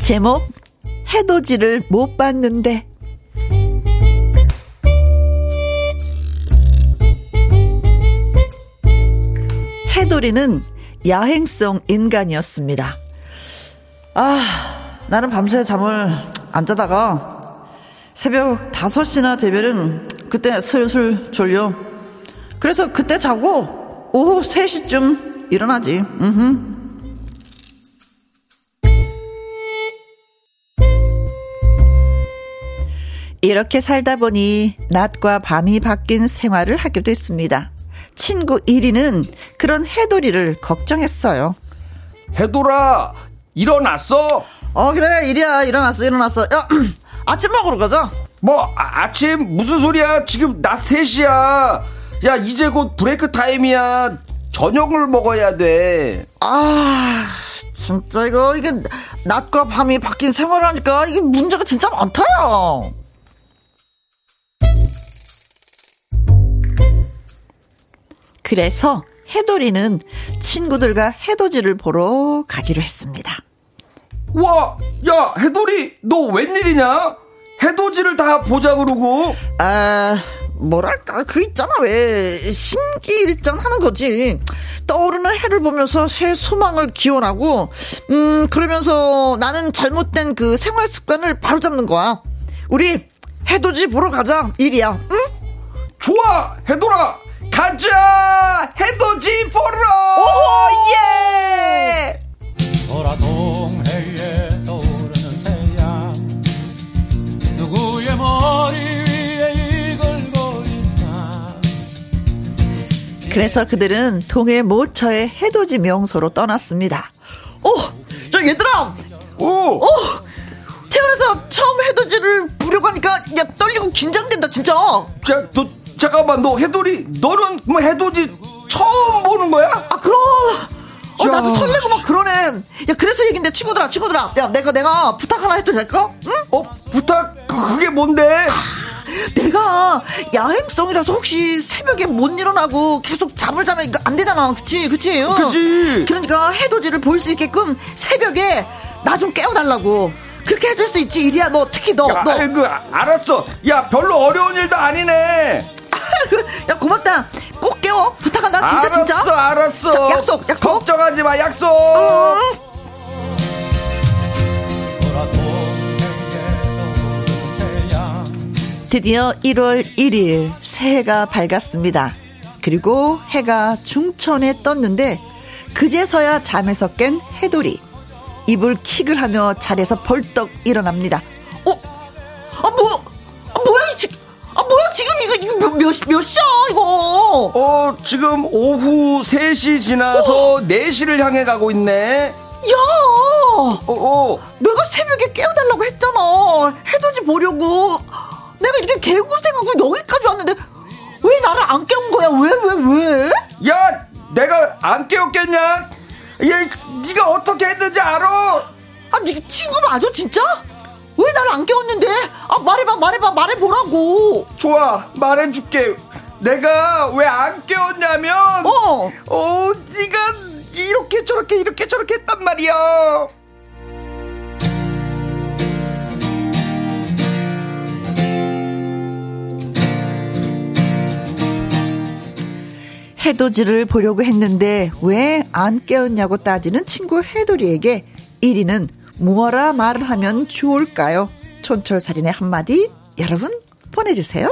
제목 해돋이를 못 봤는데. 해돌이는 야행성 인간이었습니다. 나는 밤새 잠을 안 자다가 새벽 5시나 되면은 그때 슬슬 졸려. 그래서 그때 자고 오후 3시쯤 일어나지. 이렇게 살다 보니 낮과 밤이 바뀐 생활을 하게 됐습니다. 친구 1위는 그런 해돌이를 걱정했어요. 해돌아, 일어났어? 그래, 이리야, 일어났어. 야, 아침 먹으러 가자. 뭐, 아침? 무슨 소리야? 지금 낮 3시야. 야, 이제 곧 브레이크 타임이야. 저녁을 먹어야 돼. 진짜 이게 낮과 밤이 바뀐 생활을 하니까 이게 문제가 진짜 많다요. 그래서 해돌이는 친구들과 해돋이를 보러 가기로 했습니다. 와, 야, 해돌이, 너 웬일이냐? 해돋이를 다 보자 그러고. 뭐랄까, 그 있잖아, 왜 신기일전 하는 거지. 떠오르는 해를 보면서 새 소망을 기원하고, 그러면서 나는 잘못된 그 생활 습관을 바로잡는 거야. 우리 해돋이 보러 가자, 일이야. 응? 좋아, 해돌아. 가자! 해돋이 보러! 오, 예! 보라 동해에 떠오르는 태양, 누구의 머리 위에 이글거린다. 그래서 그들은 동해 모처의 해돋이 명소로 떠났습니다. 저 얘들아! 오! 태어나서 처음 해돋이를 보려고 하니까, 야, 떨리고 긴장된다, 진짜! 잠깐만, 너 해돌이, 너는 뭐 해돋이 처음 보는 거야? 그럼. 나도 설레고 막 그러네. 야, 그래서 얘긴데, 친구들아. 야, 내가 부탁 하나 해도 될까? 응? 부탁? 그게 뭔데? 내가 야행성이라서 혹시 새벽에 못 일어나고 계속 잠을 자면 이거 안 되잖아. 그치? 그러니까 해돋이를 볼 수 있게끔 새벽에 나 좀 깨워달라고. 그렇게 해줄 수 있지, 이리야. 너, 특히 너. 야, 너. 알았어. 야, 별로 어려운 일도 아니네. 야, 고맙다. 꼭 깨워. 부탁한다. 진짜. 알았어. 자, 약속. 걱정하지 마. 약속. 드디어 1월 1일 새해가 밝았습니다. 그리고 해가 중천에 떴는데 그제서야 잠에서 깬 해돌이 입을 킥을 하며 자리에서 벌떡 일어납니다. 뭐야 지금 이거 몇 시야 이거? 지금 오후 3시 지나서 4시를 향해 가고 있네. 야, 내가 새벽에 깨워달라고 했잖아. 해돋이 보려고. 내가 이렇게 개고생하고 여기까지 왔는데 왜 나를 안 깨운 거야? 왜? 야, 내가 안 깨웠겠냐? 야, 네가 어떻게 했는지 알아? 네 친구 맞아 진짜? 왜 나를 안 깨웠는데? 말해봐, 말해보라고. 좋아, 말해줄게. 내가 왜 안 깨웠냐면, 네가 이렇게 저렇게 했단 말이야. 해돋이를 보려고 했는데 왜 안 깨웠냐고 따지는 친구 해돌이에게 1위는 뭐라 말을 하면 좋을까요? 촌철살인의 한마디 여러분 보내주세요.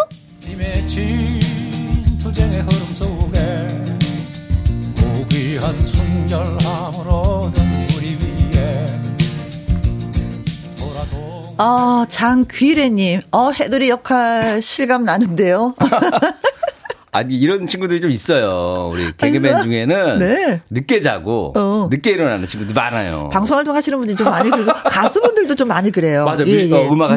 장귀래님, 해돌이 역할 실감 나는데요. 아니, 이런 친구들이 좀 있어요. 우리 개그맨 중에는 늦게 자고 늦게 일어나는 친구들 많아요. 방송 활동하시는 분들이 좀 많이 그러고 가수분들도 좀 많이 그래요. 맞아, 음악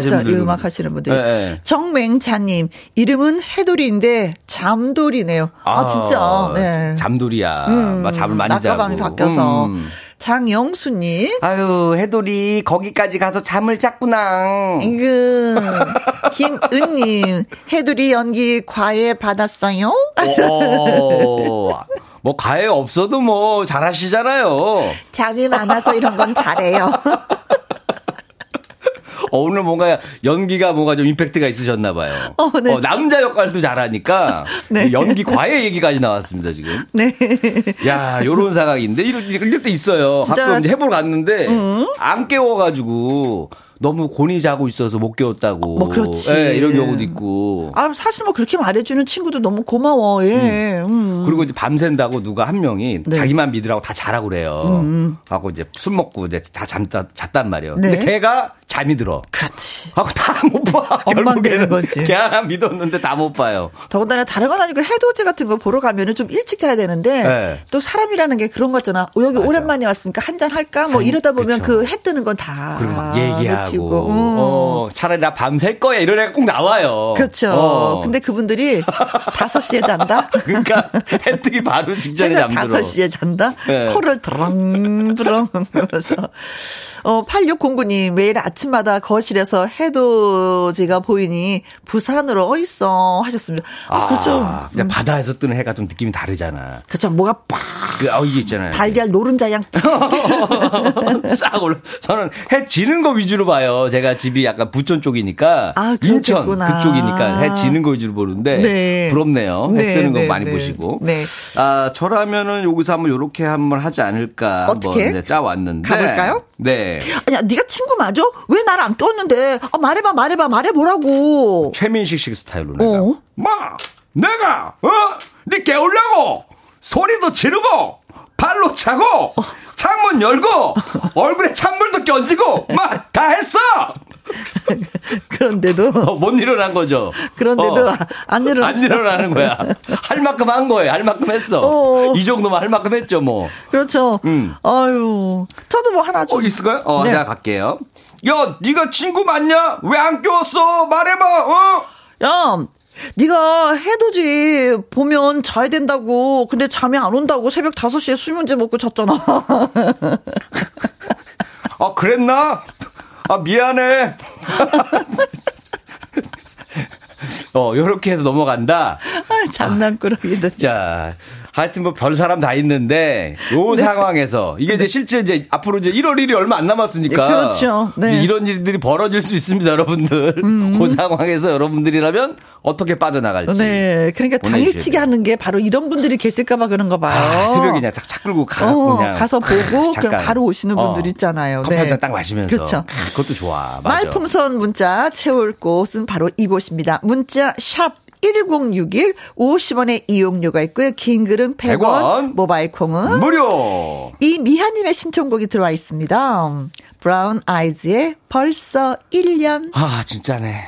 하시는 분들. 네. 정맹자님, 이름은 해돌이인데 잠돌이네요. 진짜. 네. 잠돌이야. 잠을 많이 자고. 낮과 밤이 바뀌어서. 장영수님. 아유, 해돌이 거기까지 가서 잠을 잤구나. 김은님. 해돌이 연기 과외 받았어요? 뭐 과외 없어도 뭐 잘하시잖아요. 잠이 많아서 이런 건 잘해요. 오늘 뭔가 연기가 뭔가 좀 임팩트가 있으셨나 봐요. 네. 남자 역할도 잘하니까 네. 연기 과외 얘기까지 나왔습니다 지금. 네. 야, 요런 상황인데 이럴 때 있어요. 가끔 해보러 갔는데 안 깨워가지고. 너무 곤히 자고 있어서 못 깨웠다고. 그렇지. 예, 이런 경우도 있고. 사실 그렇게 말해주는 친구도 너무 고마워. 예. 그리고 이제 밤샌다고 누가 한 명이 네. 자기만 믿으라고 다 자라고 그래요. 하고 이제 술 먹고 이제 다 잤단 말이에요. 네. 근데 걔가 잠이 들어. 그렇지. 하고 다 못 봐. 결국에는 거지. 걔 하나 믿었는데 다 못 봐요. 더군다나 다른 건 아니고 해돋이 같은 거 보러 가면은 좀 일찍 자야 되는데 네. 또 사람이라는 게 그런 거잖아. 여기 맞아. 오랜만에 왔으니까 한잔 할까? 뭐 이러다 보면 그 해 뜨는 건 다. 그리고 막 얘기하고. 차라리 나 밤샐 거야 이런 애가 꼭 나와요. 그렇죠. 근데 그분들이 5시에 잔다. 그러니까 해 뜨기 바로 직전에 잠들어. 5시에 잔다. 네. 코를 드렁드렁 그래서 8609님 매일 아침마다 거실에서 해돋이가 보이니 부산으로 어딨어 하셨습니다. 그렇죠. 바다에서 뜨는 해가 좀 느낌이 다르잖아. 그렇죠. 뭐가 빡. 이게 있잖아요. 달걀 노른자 양. 싹 올라. 저는 해 지는 거 위주로 봐요. 제가 집이 약간 부천 쪽이니까 인천 그쪽이니까 해 지는 거 위주로 보는데 네. 부럽네요. 해 뜨는 거 많이 보시고. 네. 저라면은 여기서 한번 이렇게 한번 하지 않을까 어떻게? 한번 짜왔는데. 가볼까요? 네. 아니야, 네가 친구 맞아? 왜 나를 안 꼈는데? 말해보라고. 최민식 씨 스타일로 내가. 내가 네 깨우려고 소리도 지르고 발로 차고 창문 열고 얼굴에 찬물도 끼얹고 막 다 했어. 그런데도 못 일어난 거죠. 그런데도 안 일어나는 거야. 할 만큼 한 거예요. 할 만큼 했어. 이 정도면 할 만큼 했죠 뭐. 그렇죠. 아유, 저도 뭐 하나 좀 있을까요? 네. 내가 갈게요. 야, 네가 친구 맞냐? 왜 안 껴웠어? 말해봐. 야, 네가 해돋이 보면 자야 된다고. 근데 잠이 안 온다고 새벽 5시에 수면제 먹고 잤잖아. 그랬나? 미안해. 요렇게 해서 넘어간다. 장난꾸러기들. 자, 하여튼 뭐 별 사람 다 있는데, 요 네. 상황에서. 이게 이제 실제 이제 앞으로 이제 1월 1일이 얼마 안 남았으니까. 그렇죠. 네. 이런 일들이 벌어질 수 있습니다, 여러분들. 그 상황에서 여러분들이라면 어떻게 빠져나갈지. 네. 그러니까 당일치기 하는 게 바로 이런 분들이 계실까봐 그런가 봐요. 새벽이냐, 착 끌고 가. 그냥. 가서 보고, 그냥 바로 오시는 분들 있잖아요. 커피 한 잔 딱 마시면서. 그렇죠. 그것도 좋아. 맞아. 말풍선 문자 채울 곳은 바로 이곳입니다. 문자 샵 1061 50원의 이용료가 있고요. 긴 글은 100원, 모바일 콩은 무료. 이 미하님의 신청곡이 들어와 있습니다. 브라운 아이즈의 벌써 1년. 진짜네.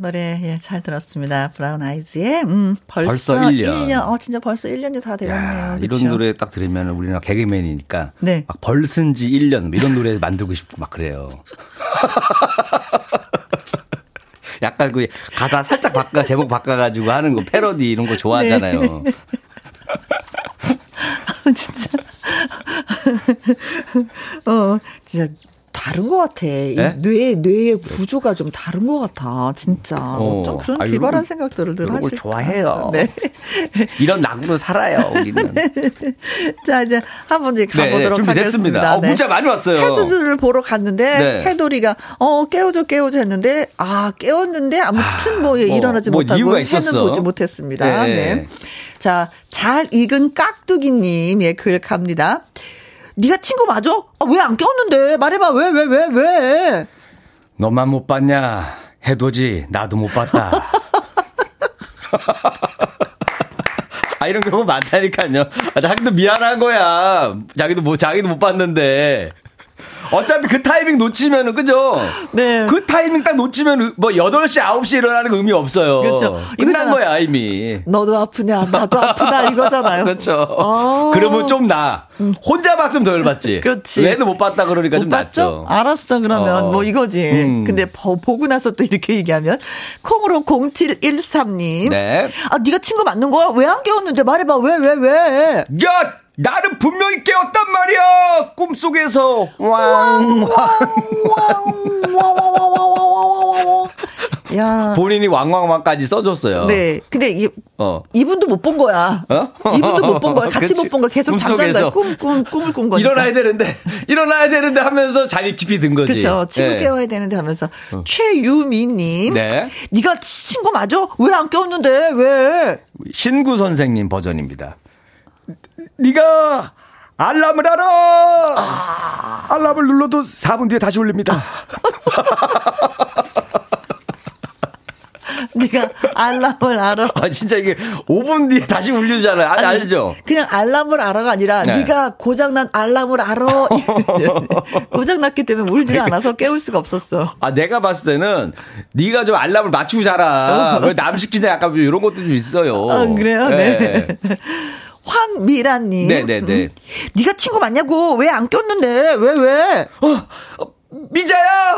노래 잘 들었습니다. 브라운 아이즈의 벌써 1년. 진짜 벌써 1년이 다 되었네요. 이런 노래 딱 들으면 우리나라 개그맨이니까 네. 막 벌쓴지 1년 이런 노래 만들고 싶고 막 그래요. 약간 그 가사 살짝 제목 바꿔가지고 하는 거 패러디 이런 거 좋아하잖아요. 네. 진짜. 진짜 다른 것 같아. 네? 뇌의 구조가 좀 다른 것 같아. 진짜. 좀 그런 기발한 생각들을 늘 하시고. 좋아해요. 네. 이런 낙으로 살아요, 우리는. 자, 이제 한번 이제 가보도록 하겠습니다. 네. 문자 많이 왔어요. 해돋이를 보러 갔는데 해돌이가 깨워줘 했는데 깨웠는데 아무튼 일어나지 못하고 해는 보지 못했습니다. 네. 네. 자, 잘 익은 깍두기님의 글 갑니다. 네가 친구 맞아? 왜 안 꼈는데? 말해봐. 왜? 너만 못 봤냐? 해도지 나도 못 봤다. 이런 경우 많다니까요. 자기도 미안한 거야. 자기도 못 봤는데. 어차피 그 타이밍 놓치면은, 그죠? 네. 그 타이밍 딱 놓치면, 8시, 9시에 일어나는 거 의미 없어요. 그렇죠. 끝난 거야, 이미. 너도 아프냐, 나도 아프다, 이거잖아요. 그렇죠. 그러면 좀 나. 혼자 봤으면 덜 봤지. 그렇지. 얘도 못 봤다 그러니까 못 좀 낫죠. 알았어, 그러면. 이거지. 근데 보고 나서 또 이렇게 얘기하면. 콩으로 0713님. 네. 네가 친구 맞는 거야? 왜 안 깨웠는데? 말해봐, 왜? 야! 나는 분명히 깨웠단 말이야! 꿈속에서! 왕! 야. 본인이 왕왕왕까지 써줬어요. 네. 근데 이, 이분도 못 본 거야. 이분도 못 본 거야. 같이 못 본 거야. 계속 잠자는 거야. 꿈을 꾼 거니까. 일어나야 되는데 하면서 자리 깊이 든 거지. 그렇죠. 친구 네. 깨워야 되는데 하면서. 최유미님. 네. 네가 친구 맞아? 왜 안 깨웠는데? 왜? 신구 선생님 버전입니다. 네가 알람을 알아! 알람을 눌러도 4분 뒤에 다시 울립니다. 네가 알람을 알아. 아 진짜 이게 5분 뒤에 다시 울리잖아요. 아니, 알죠? 그냥 알람을 알아가 아니라 네. 네가 고장난 알람을 알아. 고장났기 때문에 울지 않아서 깨울 수가 없었어. 아 내가 봤을 때는 네가 좀 알람을 맞추고 자라. 왜 남 시키냐 약간 이런 것도 좀 있어요. 아 그래요? 네. 네. 황미라님. 네네네. 네가 친구 맞냐고 왜 안 꼈는데 왜? 미자야.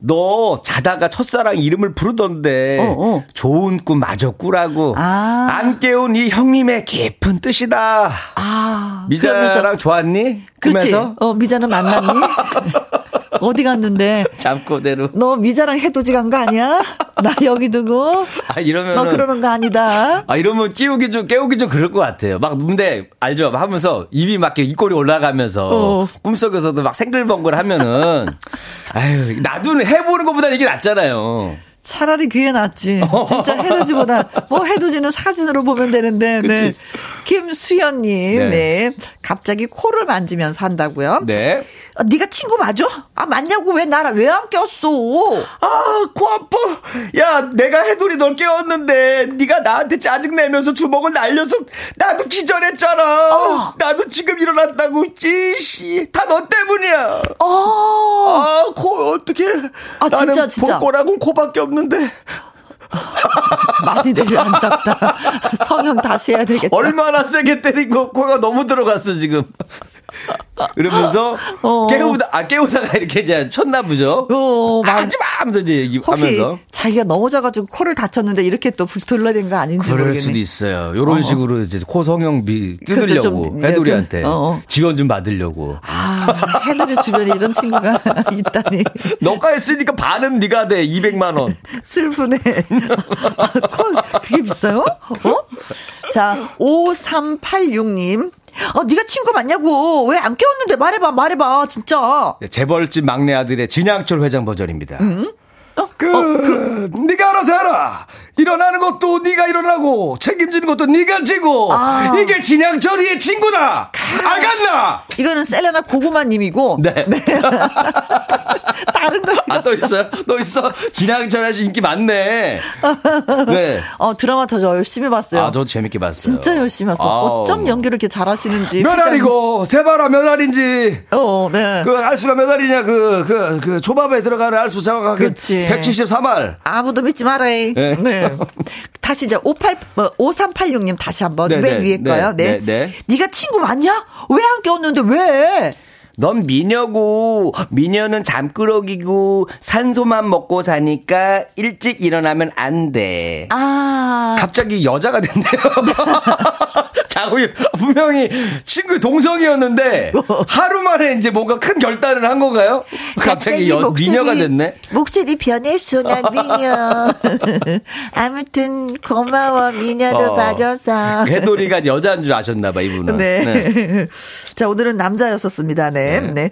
너 자다가 첫사랑 이름을 부르던데 좋은 꿈 마저 꾸라고 안 깨운 이 형님의 깊은 뜻이다. 미자랑 좋았니? 그렇지. 미자는 만났니? 어디 갔는데? 잠꼬대로. 너 미자랑 해돋이 간 거 아니야? 나 여기 두고. 아, 이러면. 너 그러는 거 아니다. 아, 이러면 깨우기 좀 그럴 것 같아요. 막, 근데, 알죠? 막 하면서 입이 막 이렇게 입꼬리 올라가면서. 꿈속에서도 막 생글벙글 하면은. 아유, 나도 해보는 것보다 이게 낫잖아요. 차라리 그게 낫지. 진짜 해돋이보다. 해돋이는 사진으로 보면 되는데. 네. 김수연님. 네. 네. 갑자기 코를 만지면서 한다고요? 네. 네가 친구 맞아? 아 맞냐고 왜 나라 왜 안 꼈어? 아 코 아파. 야 내가 해돌이 널 깨웠는데 네가 나한테 짜증내면서 주먹을 날려서 나도 기절했잖아. 나도 지금 일어났다고. 이씨 다 너 때문이야. 아 코 어떡해. 아 진짜 볼 거라고는 코밖에 없는데. 많이 내려앉았다. 성형 다시 해야 되겠다. 얼마나 세게 때린 거 코가 너무 들어갔어 지금. 그러면서 깨우다가 이렇게 이제 쳤나 보죠. 하지마 하면서 이제 얘기하면서. 혹시 자기가 넘어져가지고 코를 다쳤는데 이렇게 또 둘러댄 거 아닌지 그럴 모르겠네. 수도 있어요. 이런 식으로 이제 코 성형비 뜯으려고 해돌이한테 지원 좀 받으려고. 아 해돌이 주변에 이런 친구가 있다니. 너가 했으니까 반은 네가 돼. 200만 원. 슬프네. 코 그게 비싸요? 자 5386님. 네가 친구 맞냐고 왜 안 깨웠는데 말해봐 진짜. 재벌집 막내 아들의 진양철 회장 버전입니다. 네가 알아서 해라. 일어나는 것도 네가 일어나고 책임지는 것도 네가 지고. 이게 진양철이의 친구다. 알겠나? 이거는 셀레나 고구마님이고. 네. 네. 다른 거. 아, 또 있어. 진양철 아주 인기 많네. 네. 드라마 더 열심히 봤어요. 아, 저도 재밌게 봤어요. 진짜 열심히 봤어. 어쩜 연기를 이렇게 잘하시는지. 몇 알이고 세바라 몇 알인지. 네. 그 알수가 몇 알이냐 그 초밥에 들어가는 알수 정확하게 173알. 아무도 믿지 말아요. 네. 네. 다시 이제 5386님 다시 한번 맨 위에 거요. 네. 네. 네가 친구 맞냐? 왜 안 꼈는데 왜? 넌 미녀고 미녀는 잠꾸러기고 산소만 먹고 사니까 일찍 일어나면 안 돼. 갑자기 여자가 됐네요. 분명히 친구 동성이었는데 하루 만에 이제 뭔가 큰 결단을 한 건가요? 갑자기 미녀가 됐네. 목소리 변했어 난 미녀. 아무튼 고마워 미녀도 봐줘서. 해돌이가 여자인 줄 아셨나 봐 이분은. 네. 네. 자 오늘은 남자였었습니다. 네. 네.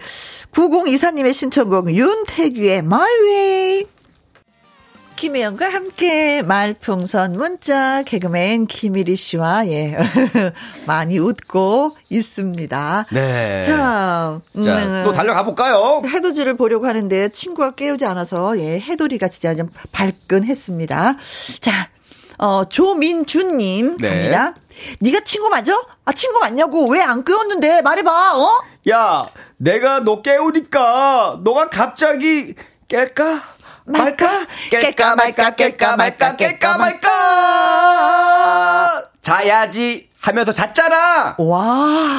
9024님의 신청곡 윤태규의 My Way. 김혜영과 함께 말풍선 문자 개그맨 김일희 씨와 많이 웃고 있습니다. 네. 자, 또 달려가 볼까요? 해돋이를 보려고 하는데 친구가 깨우지 않아서 해돌이가 진짜 좀 발끈했습니다. 자, 조민준님 갑니다. 네가 친구 맞아? 아 친구 맞냐고 왜 안 깨웠는데 말해봐. 야, 내가 너 깨우니까 너가 갑자기 깰까 말까 자야지 하면서 잤잖아. 와.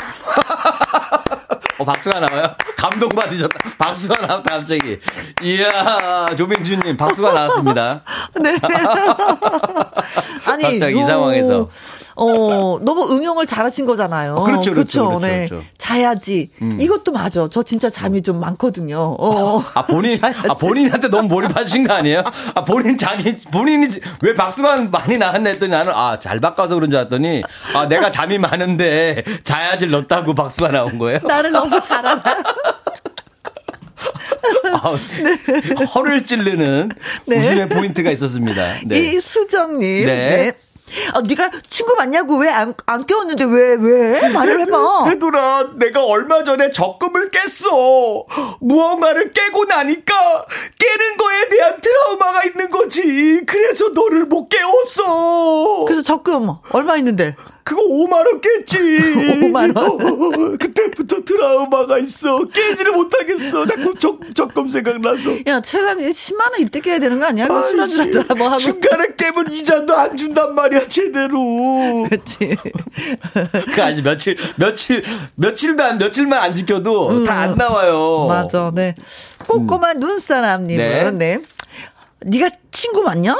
박수가 나와요. 감동받으셨다. 박수가 나왔다 갑자기. 이야 조민주님 박수가 나왔습니다. 네. 아니 갑자기 이 상황에서 너무 응용을 잘하신 거잖아요. 그렇죠. 네. 그렇죠. 자야지. 이것도 맞아. 저 진짜 잠이 좀 많거든요. 본인한테 너무 몰입하신 거 아니에요? 본인이 왜 박수만 많이 나왔나 했더니 나는 잘 바꿔서 그런 줄 알았더니 내가 잠이 많은데 자야지를 넣었다고 박수가 나온 거예요? 나를 너무 잘한다. 네. 허를 찔르는 웃음의 포인트가 있었습니다. 네. 이 수정님. 네. 네가 친구 맞냐고 왜 안 깨웠는데 왜 말을 해봐. 해돌아, 내가 얼마 전에 적금을 깼어. 무언가를 깨고 나니까 깨는 거에 대한 트라우마가 있는 거지. 그래서 너를 못 깨웠어. 그래서 적금 얼마 있는데? 그거 5만원 깼지. 5만원? 그때부터 트라우마가 있어. 깨지를 못하겠어. 자꾸 적금 생각나서. 야, 최강진 10만원 일대 깨야 되는 거 아니야? 하고. 중간에 깨면 이자도 안 준단 말이야, 제대로. 그치. 그 아니, 며칠만 안 지켜도 다 안 나와요. 맞아, 네. 꼬꼬만 눈사람님은, 네. 네가 친구 맞냐?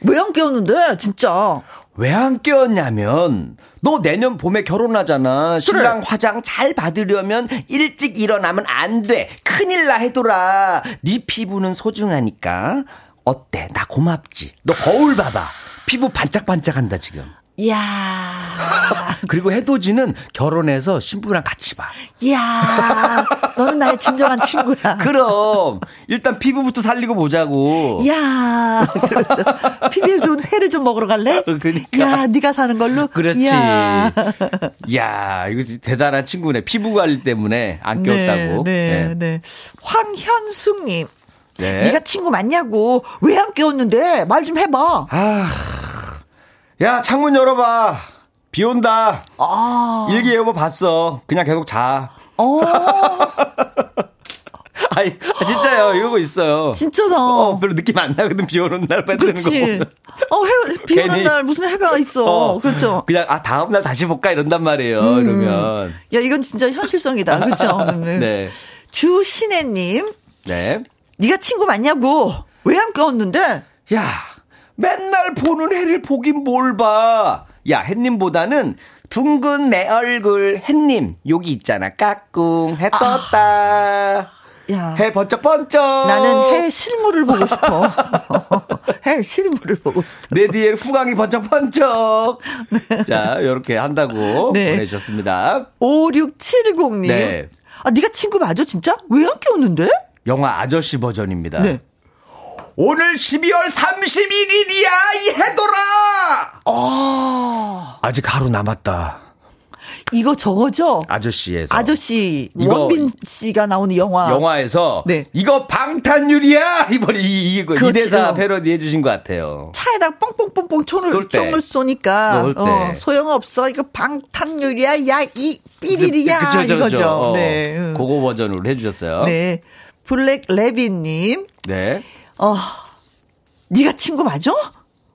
왜 안 깨웠는데, 진짜. 왜 안 깨웠냐면 너 내년 봄에 결혼하잖아. 신랑 그래. 화장 잘 받으려면 일찍 일어나면 안 돼. 큰일 나 해둬라. 네 피부는 소중하니까. 어때? 나 고맙지. 너 거울 봐봐. 피부 반짝반짝한다 지금. 이야. 그리고 해도지는 결혼해서 신부랑 같이 봐. 이야. 너는 나의 진정한 친구야. 그럼. 일단 피부부터 살리고 보자고. 이야. 그러면서 피부에 좋은 회를 좀 먹으러 갈래? 그러니까. 야, 네가 사는 걸로? 그렇지. 이야, 이거 대단한 친구네. 피부 관리 때문에 안 깨웠다고. 네. 황현숙님. 네. 네가 친구 맞냐고. 왜 안 깨웠는데? 말 좀 해봐. 야, 창문 열어봐. 비 온다. 일기예보 봤어. 그냥 계속 자. 아니, 진짜요. 이러고 있어요. 진짜다. 별로 느낌 안 나거든. 비 오는 날 빼드는 거 보면. 비 오는 날 무슨 해가 있어. 그렇죠. 그냥 다음 날 다시 볼까 이런단 말이에요. 이러면. 야, 이건 진짜 현실성이다. 그렇죠. 네. 주신혜 님. 네. 네가 친구 맞냐고. 왜 안 껴왔는데? 야. 맨날 보는 해를 보긴 뭘 봐. 야, 햇님보다는 둥근 내 얼굴 햇님 여기 있잖아. 까꿍 해 떴다. 야. 해 번쩍번쩍. 나는 해 실물을 보고 싶어. 해 실물을 보고 싶어. 내 뒤에 후광이 번쩍번쩍. 네. 자, 요렇게 한다고 네. 보내주셨습니다. 5670님. 네. 네가 친구 맞아 진짜? 왜 안 깨웠는데? 영화 아저씨 버전입니다. 네. 오늘 12월 31일이야, 이 해돌아! 아직 하루 남았다. 이거 저거죠? 아저씨에서. 아저씨, 원빈 씨가 나오는 영화. 영화에서. 네. 이거 방탄유리야! 이번에 이 대사 패러디 해주신 것 같아요. 차에다 뻥뻥뻥뻥 총을 쏘니까. 소용없어. 이거 방탄유리야, 야, 이 삐리리야. 이거죠. 네. 그거 버전으로 해주셨어요. 네. 블랙 레비님. 네. 네가 친구 맞아?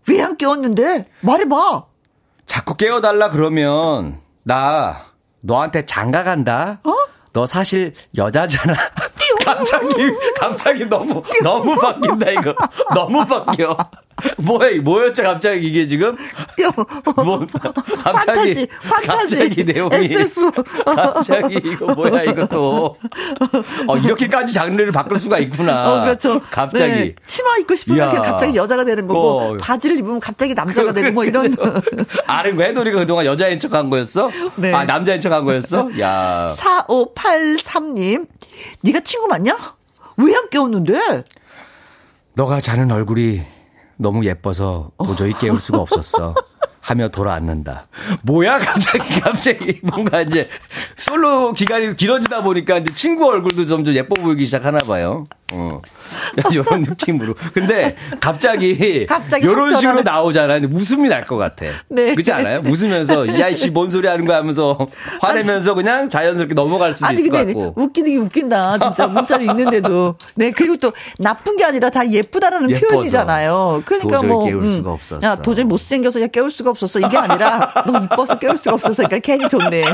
왜 안 깨웠는데? 말해봐. 자꾸 깨워달라 그러면 나 너한테 장가 간다. 너 사실 여자잖아. 갑자기 너무 바뀐다 이거. 너무 바뀌어. 뭐였죠 갑자기 이게 지금? 갑자기 내용이 SF. 갑자기 이거 뭐야 이거 또. 이렇게까지 장르를 바꿀 수가 있구나. 그렇죠. 갑자기 네, 치마 입고 싶으면 갑자기 여자가 되는 거고 바지를 입으면 갑자기 남자가 되고 뭐 이런. 아는 거야? 해돌이가 그동안 여자인 척한 거였어? 네. 남자인 척한 거였어? 야. 4583님 네가 친구 맞냐? 왜 안 깨웠는데? 너가 자는 얼굴이 너무 예뻐서 도저히 깨울 수가 없었어. 하며 돌아앉는다. 뭐야 갑자기 뭔가 이제 솔로 기간이 길어지다 보니까 이제 친구 얼굴도 점점 예뻐 보이기 시작하나 봐요. 이런 느낌으로. 근데 갑자기 이런 식으로 나오잖아. 근데 웃음이 날 것 같아. 네. 그렇지 않아요? 웃으면서 야 씨 뭔 소리 하는 거야 하면서 화내면서 그냥 자연스럽게 넘어갈 수도 있을 것 같고. 웃기는 게 웃긴다. 진짜 문자를 읽는데도. 네. 그리고 또 나쁜 게 아니라 다 예쁘다라는 표현이잖아요. 그러니까 도저히 뭐 깨울 수가 없었어. 야 도저히 못 생겨서 야 깨울 수가 없었어. 이게 아니라 너무 이뻐서 깨울 수가 없어서 그러니까 괜히 좋네.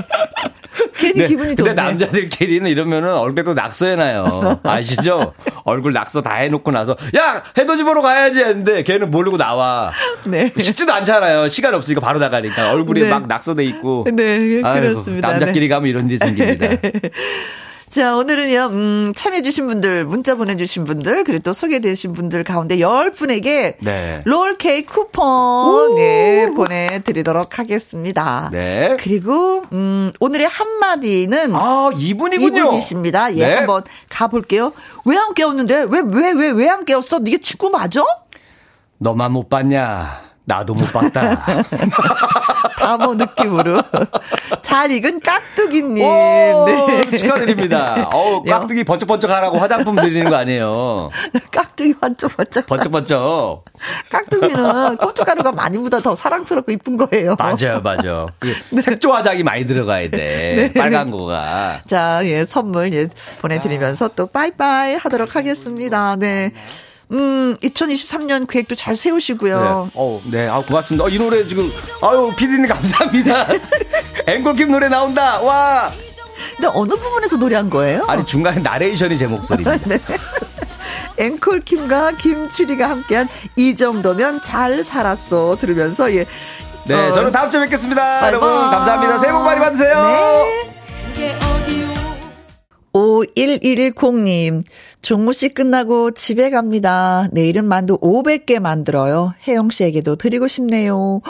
괜히 기분이 좋네. 근데 남자들끼리는 이러면은 얼굴도 낙서해놔요. 아시죠? 얼굴 낙서 다 해놓고 나서 야 해돋이 보러 가야지 했는데 걔는 모르고 나와. 네. 쉽지도 않잖아요. 시간 없으니까 바로 나가니까 얼굴이 네. 막 낙서돼 있고. 네, 아이고, 그렇습니다. 남자끼리 네. 가면 이런 일이 생깁니다. 자, 오늘은요, 참여해주신 분들, 문자 보내주신 분들, 그리고 또 소개되신 분들 가운데 10분에게 네. 롤케이크 쿠폰 네, 보내드리도록 하겠습니다. 네. 그리고, 오늘의 한마디는. 아, 이분이군요. 이분이십니다. 예, 네. 한번 가볼게요. 왜 안 깨웠는데? 왜 안 깨웠어? 이게 직구 맞아? 너만 못 봤냐? 나도 못 봤다. 바보 느낌으로. 잘 익은 깍두기님. 네. 축하드립니다. 어우, 깍두기 번쩍번쩍 하라고 화장품 드리는 거 아니에요. 깍두기 번쩍번쩍. 번쩍번쩍. 깍두기는 고춧가루가 많이 묻어 더 사랑스럽고 이쁜 거예요. 맞아요, 맞아. 그 네. 색조 화장이 많이 들어가야 돼. 네. 빨간 거가. 자, 예, 선물 예, 보내드리면서 또 빠이빠이 하도록 하겠습니다. 네. 2023년 계획도 잘 세우시고요. 네, 네. 아, 고맙습니다. 이 노래 지금, 아유, 피디님 감사합니다. 앵콜킴 노래 나온다. 와. 근데 어느 부분에서 노래한 거예요? 아니, 중간에 나레이션이 제 목소리입니다. 네. 앵콜킴과 김추리가 함께한 이 정도면 잘 살았어. 들으면서, 예. 네, 저는 다음 주에 뵙겠습니다. 바이바이. 여러분, 감사합니다. 새해 복 많이 받으세요. 네. 5110님, 종무씨 끝나고 집에 갑니다. 내일은 만두 500개 만들어요. 혜영씨에게도 드리고 싶네요.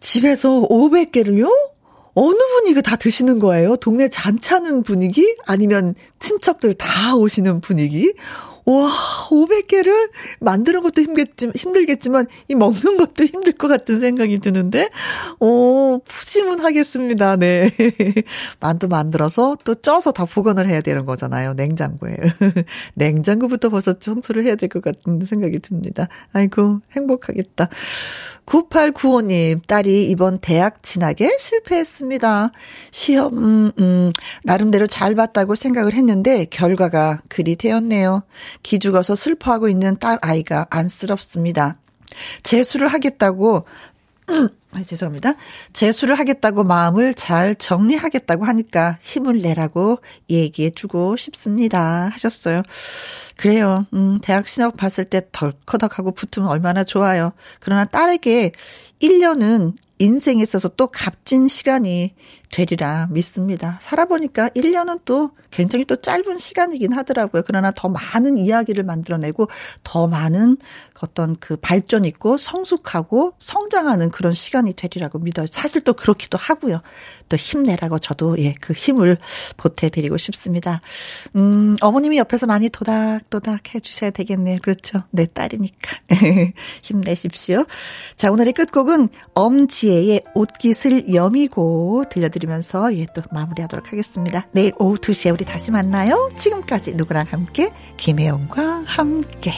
집에서 500개를요? 어느 분이 다 드시는 거예요? 동네 잔치하는 분위기? 아니면 친척들 다 오시는 분위기? 와, 500개를 만드는 것도 힘들겠지만, 이 먹는 것도 힘들 것 같은 생각이 드는데, 푸짐하겠습니다. 네. 만두 만들어서 또 쪄서 다 보관을 해야 되는 거잖아요. 냉장고에. 냉장고부터 벌써 청소를 해야 될 것 같은 생각이 듭니다. 아이고, 행복하겠다. 9895님, 딸이 이번 대학 진학에 실패했습니다. 시험, 나름대로 잘 봤다고 생각을 했는데, 결과가 그리 되었네요. 기죽어서 슬퍼하고 있는 딸 아이가 안쓰럽습니다. 재수를 하겠다고 마음을 잘 정리하겠다고 하니까 힘을 내라고 얘기해주고 싶습니다. 하셨어요. 그래요. 대학 진학 봤을 때 덜커덕하고 붙으면 얼마나 좋아요. 그러나 딸에게 1년은 인생에 있어서 또 값진 시간이 되리라 믿습니다. 살아보니까 1년은 또 굉장히 또 짧은 시간이긴 하더라고요. 그러나 더 많은 이야기를 만들어내고 더 많은 어떤 그 발전 있고 성숙하고 성장하는 그런 시간이 되리라고 믿어요. 사실 또 그렇기도 하고요. 또 힘내라고 저도 예, 그 힘을 보태드리고 싶습니다. 어머님이 옆에서 많이 도닥도닥 해주셔야 되겠네요. 그렇죠. 내 딸이니까. 힘내십시오. 자, 오늘의 끝곡은 엄지혜의 옷깃을 여미고 들려드리면서 예, 또 마무리하도록 하겠습니다. 내일 오후 2시에 우리 다시 만나요. 지금까지 누구랑 함께 김혜영과 함께.